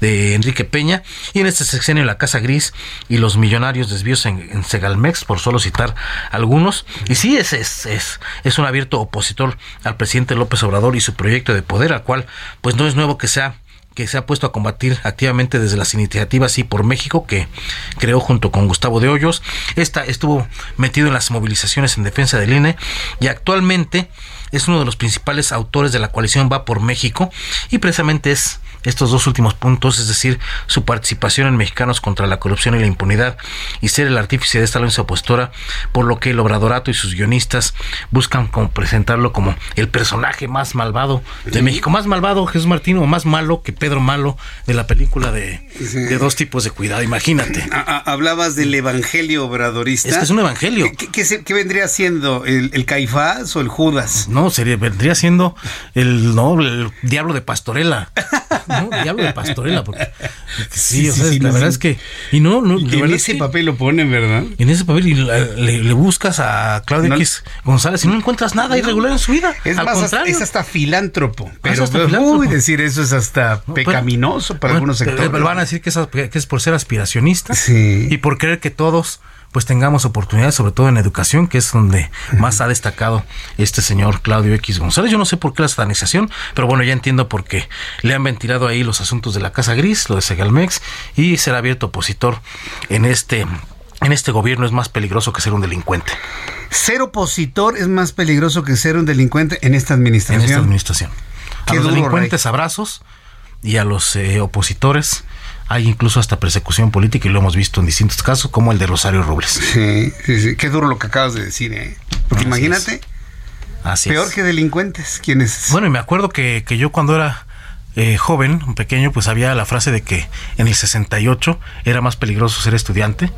de Enrique Peña, y en este sexenio la Casa Gris y los millonarios desvíos en, en Segalmex, por solo citar algunos. Y sí, es, es, es, es un abierto opositor al presidente López Obrador y su proyecto de poder, al cual pues no es nuevo que sea que se ha puesto a combatir activamente desde las iniciativas Y por México, que creó junto con Gustavo de Hoyos. Esta estuvo metido en las movilizaciones en defensa del I N E y actualmente es uno de los principales autores de la coalición Va por México, y precisamente es estos dos últimos puntos, es decir, su participación en Mexicanos contra la Corrupción y la Impunidad y ser el artífice de esta alianza opositora, por lo que el obradorato y sus guionistas buscan como presentarlo como el personaje más malvado de sí. México. Más malvado, Jesús Martín, o más malo que Pedro Malo de la película de, sí. de Dos tipos de cuidado, imagínate. A, a, hablabas del evangelio obradorista. Es que es un evangelio. ¿Qué, qué, qué vendría siendo? ¿El, el Caifás o el Judas? No, sería, vendría siendo el, no, el diablo de Pastorela. No, diablo de Pastorela, porque sí, sí, o sea, sí, sí, la sí. verdad es que y no, no y en ese es que, papel lo ponen, ¿verdad? En ese papel y la, le, le buscas a Claudio no, X González y no encuentras nada no, irregular en su vida. Es al más, contrario. Es hasta filántropo, pero es hasta filántropo. Uy, decir eso es hasta no, pecaminoso pero, para bueno, algunos sectores. Pero van a decir que es, que es por ser aspiracionista sí. y por creer que todos pues tengamos oportunidades, sobre todo en educación, que es donde más ha destacado este señor Claudio X González. Yo no sé por qué la satanización, pero bueno, ya entiendo por qué le han ventilado ahí los asuntos de la Casa Gris, lo de Segalmex, y ser abierto opositor en este, en este gobierno es más peligroso que ser un delincuente. Ser opositor es más peligroso que ser un delincuente en esta administración. En esta administración. A los delincuentes abrazos y a los eh, opositores hay incluso hasta persecución política, y lo hemos visto en distintos casos, como el de Rosario Robles. Sí, sí, sí. Qué duro lo que acabas de decir, ¿eh? Porque así imagínate, es. Así peor es. Que delincuentes, ¿quiénes? Bueno, y me acuerdo que, que yo cuando era eh, joven, pequeño, pues había la frase de que en el sesenta y ocho era más peligroso ser estudiante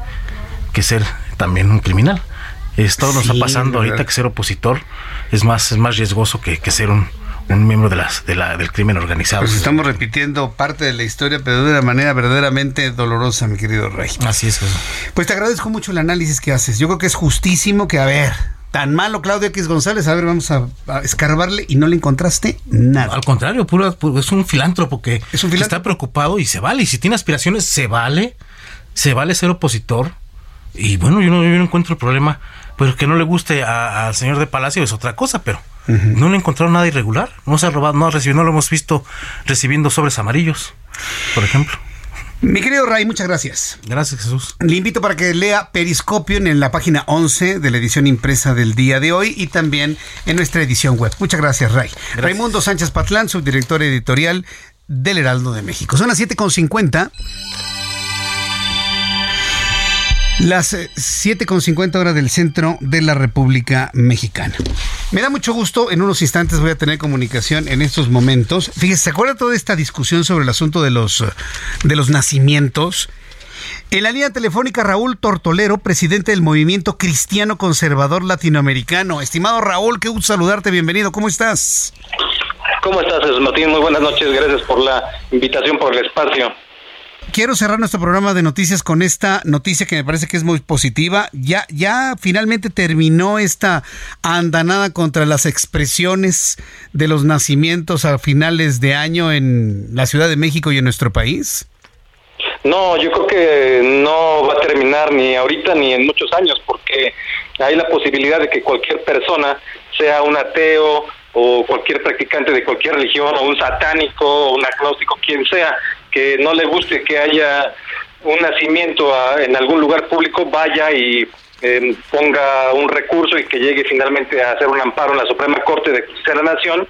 que ser también un criminal. Esto nos sí, está pasando ahorita, que ser opositor es más, es más riesgoso que, que ser un... un miembro de las de la, del crimen organizado. Pues estamos repitiendo parte de la historia, pero de una manera verdaderamente dolorosa, mi querido Rey. Así es. Eso. Pues te agradezco mucho el análisis que haces. Yo creo que es justísimo que, a ver, tan malo Claudio X González, a ver, vamos a, a escarbarle y no le encontraste nada. No, al contrario, puro, puro, es un filántropo que, ¿Es un filántropo? que está preocupado y se vale. Y si tiene aspiraciones, se vale. Se vale ser opositor. Y bueno, yo no, yo no encuentro el problema. Pues que no le guste al señor de Palacio es otra cosa, pero... Uh-huh. No le encontraron nada irregular, no se ha robado, no ha recibido, no lo hemos visto recibiendo sobres amarillos. por ejemplo. Mi querido Ray, muchas gracias. Gracias, Jesús. Le invito para que lea Periscopio en la página once de la edición impresa del día de hoy y también en nuestra edición web. Muchas gracias, Ray. Gracias. Raimundo Sánchez Patlán, subdirector editorial del Heraldo de México. Son las siete con cincuenta. Las siete con cincuenta horas del centro de la República Mexicana. Me da mucho gusto, en unos instantes voy a tener comunicación en estos momentos. Fíjese, ¿se acuerda toda esta discusión sobre el asunto de los, de los nacimientos? En la línea telefónica, Raúl Tortolero, presidente del Movimiento Cristiano Conservador Latinoamericano. Estimado Raúl, qué gusto saludarte, bienvenido, ¿cómo estás? ¿Cómo estás, Jesús Martín? Muy buenas noches, gracias por la invitación, por el espacio. Quiero cerrar nuestro programa de noticias con esta noticia que me parece que es muy positiva. Ya, ya finalmente terminó esta andanada contra las expresiones de los nacimientos a finales de año en la Ciudad de México y en nuestro país. No, yo creo que no va a terminar ni ahorita ni en muchos años, porque hay la posibilidad de que cualquier persona, sea un ateo o cualquier practicante de cualquier religión, o un satánico, o un agnóstico, quien sea, que no le guste que haya un nacimiento a, en algún lugar público, vaya y eh, ponga un recurso y que llegue finalmente a hacer un amparo en la Suprema Corte de Justicia de la Nación,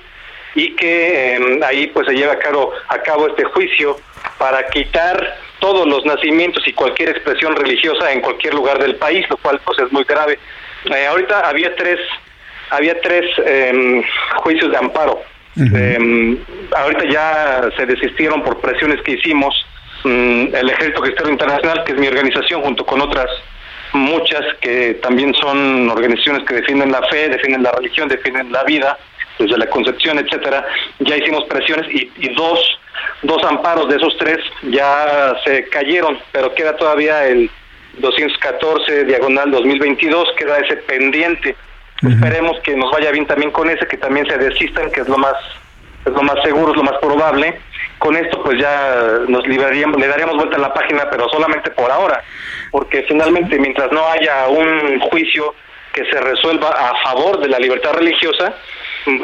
y que eh, ahí pues se lleve a cabo, a cabo este juicio para quitar todos los nacimientos y cualquier expresión religiosa en cualquier lugar del país, lo cual pues es muy grave. Eh, ahorita había tres, había tres eh, juicios de amparo. Uh-huh. Eh, ahorita ya se desistieron por presiones que hicimos um, el Ejército Cristiano Internacional, que es mi organización, junto con otras muchas que también son organizaciones que defienden la fe, defienden la religión, defienden la vida desde la concepción, etcétera. Ya hicimos presiones y, y dos dos amparos de esos tres ya se cayeron, pero queda todavía el doscientos catorce diagonal dos mil veintidós, queda ese pendiente. Uh-huh. Esperemos que nos vaya bien también con ese, que también se desistan, que es lo más es lo más seguro, es lo más probable. Con esto pues ya nos liberaríamos, le daríamos vuelta a la página, pero solamente por ahora, porque finalmente mientras no haya un juicio que se resuelva a favor de la libertad religiosa,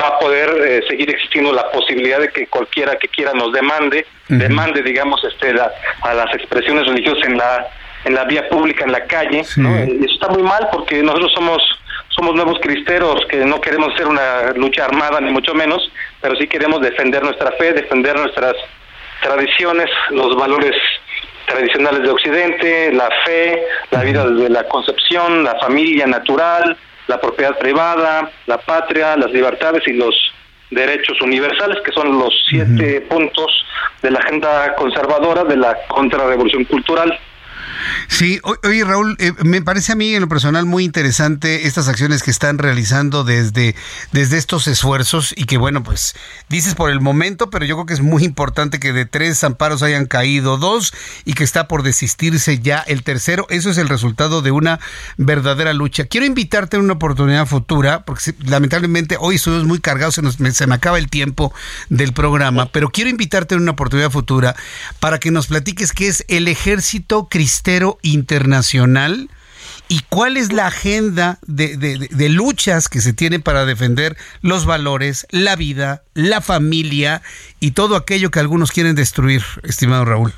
va a poder eh, seguir existiendo la posibilidad de que cualquiera que quiera nos demande, uh-huh. demande, digamos, este, la, a las expresiones religiosas en la en la vía pública, en la calle, sí. ¿no? Y eso está muy mal, porque nosotros somos Somos nuevos cristeros, que no queremos hacer una lucha armada, ni mucho menos, pero sí queremos defender nuestra fe, defender nuestras tradiciones, los valores tradicionales de Occidente, la fe, la vida desde la concepción, la familia natural, la propiedad privada, la patria, las libertades y los derechos universales, que son los siete uh-huh. puntos de la agenda conservadora de la contrarrevolución cultural. Sí, oye Raúl, eh, me parece a mí en lo personal muy interesante estas acciones que están realizando desde, desde estos esfuerzos, y que bueno, pues dices por el momento, pero yo creo que es muy importante que de tres amparos hayan caído dos y que está por desistirse ya el tercero. Eso es el resultado de una verdadera lucha. Quiero invitarte a una oportunidad futura, porque lamentablemente hoy estuvimos muy cargados, se, nos, se me acaba el tiempo del programa, pero quiero invitarte a una oportunidad futura para que nos platiques qué es el Ejército Cristiano Internacional y cuál es la agenda de, de, de luchas que se tiene para defender los valores, la vida, la familia y todo aquello que algunos quieren destruir, estimado Raúl.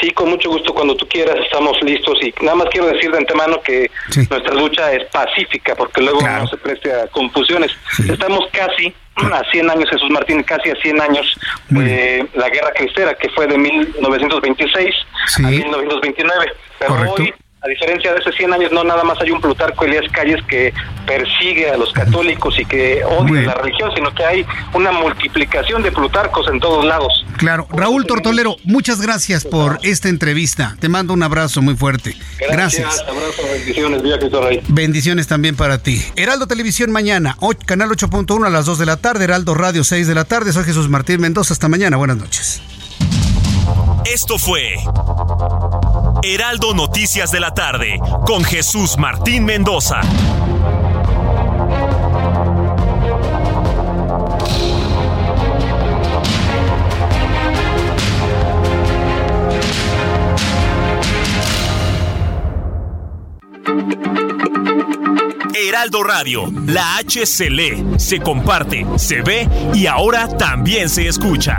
Sí, con mucho gusto, cuando tú quieras estamos listos, y nada más quiero decir de antemano que sí. nuestra lucha es pacífica, porque luego claro. no se preste a confusiones. Sí. Estamos casi a cien años, Jesús Martín, casi a cien años de eh, la Guerra Cristera, que fue de mil novecientos veintiséis sí. a mil novecientos veintinueve. Pero correcto. Hoy, a diferencia de esos cien años, no nada más hay un Plutarco Elías Calles que persigue a los católicos y que odia la religión, sino que hay una multiplicación de Plutarcos en todos lados. Claro. Raúl Tortolero, muchas gracias por esta entrevista. Te mando un abrazo muy fuerte. Gracias. Gracias. Abrazo, bendiciones. Viva Cristo Rey. Bendiciones también para ti. Heraldo Televisión mañana, canal ocho punto uno a las dos de la tarde, Heraldo Radio seis de la tarde. Soy Jesús Martín Mendoza. Hasta mañana. Buenas noches. Esto fue Heraldo Noticias de la Tarde con Jesús Martín Mendoza. Heraldo. Heraldo Radio. La H se lee, se comparte, se ve y ahora también se escucha.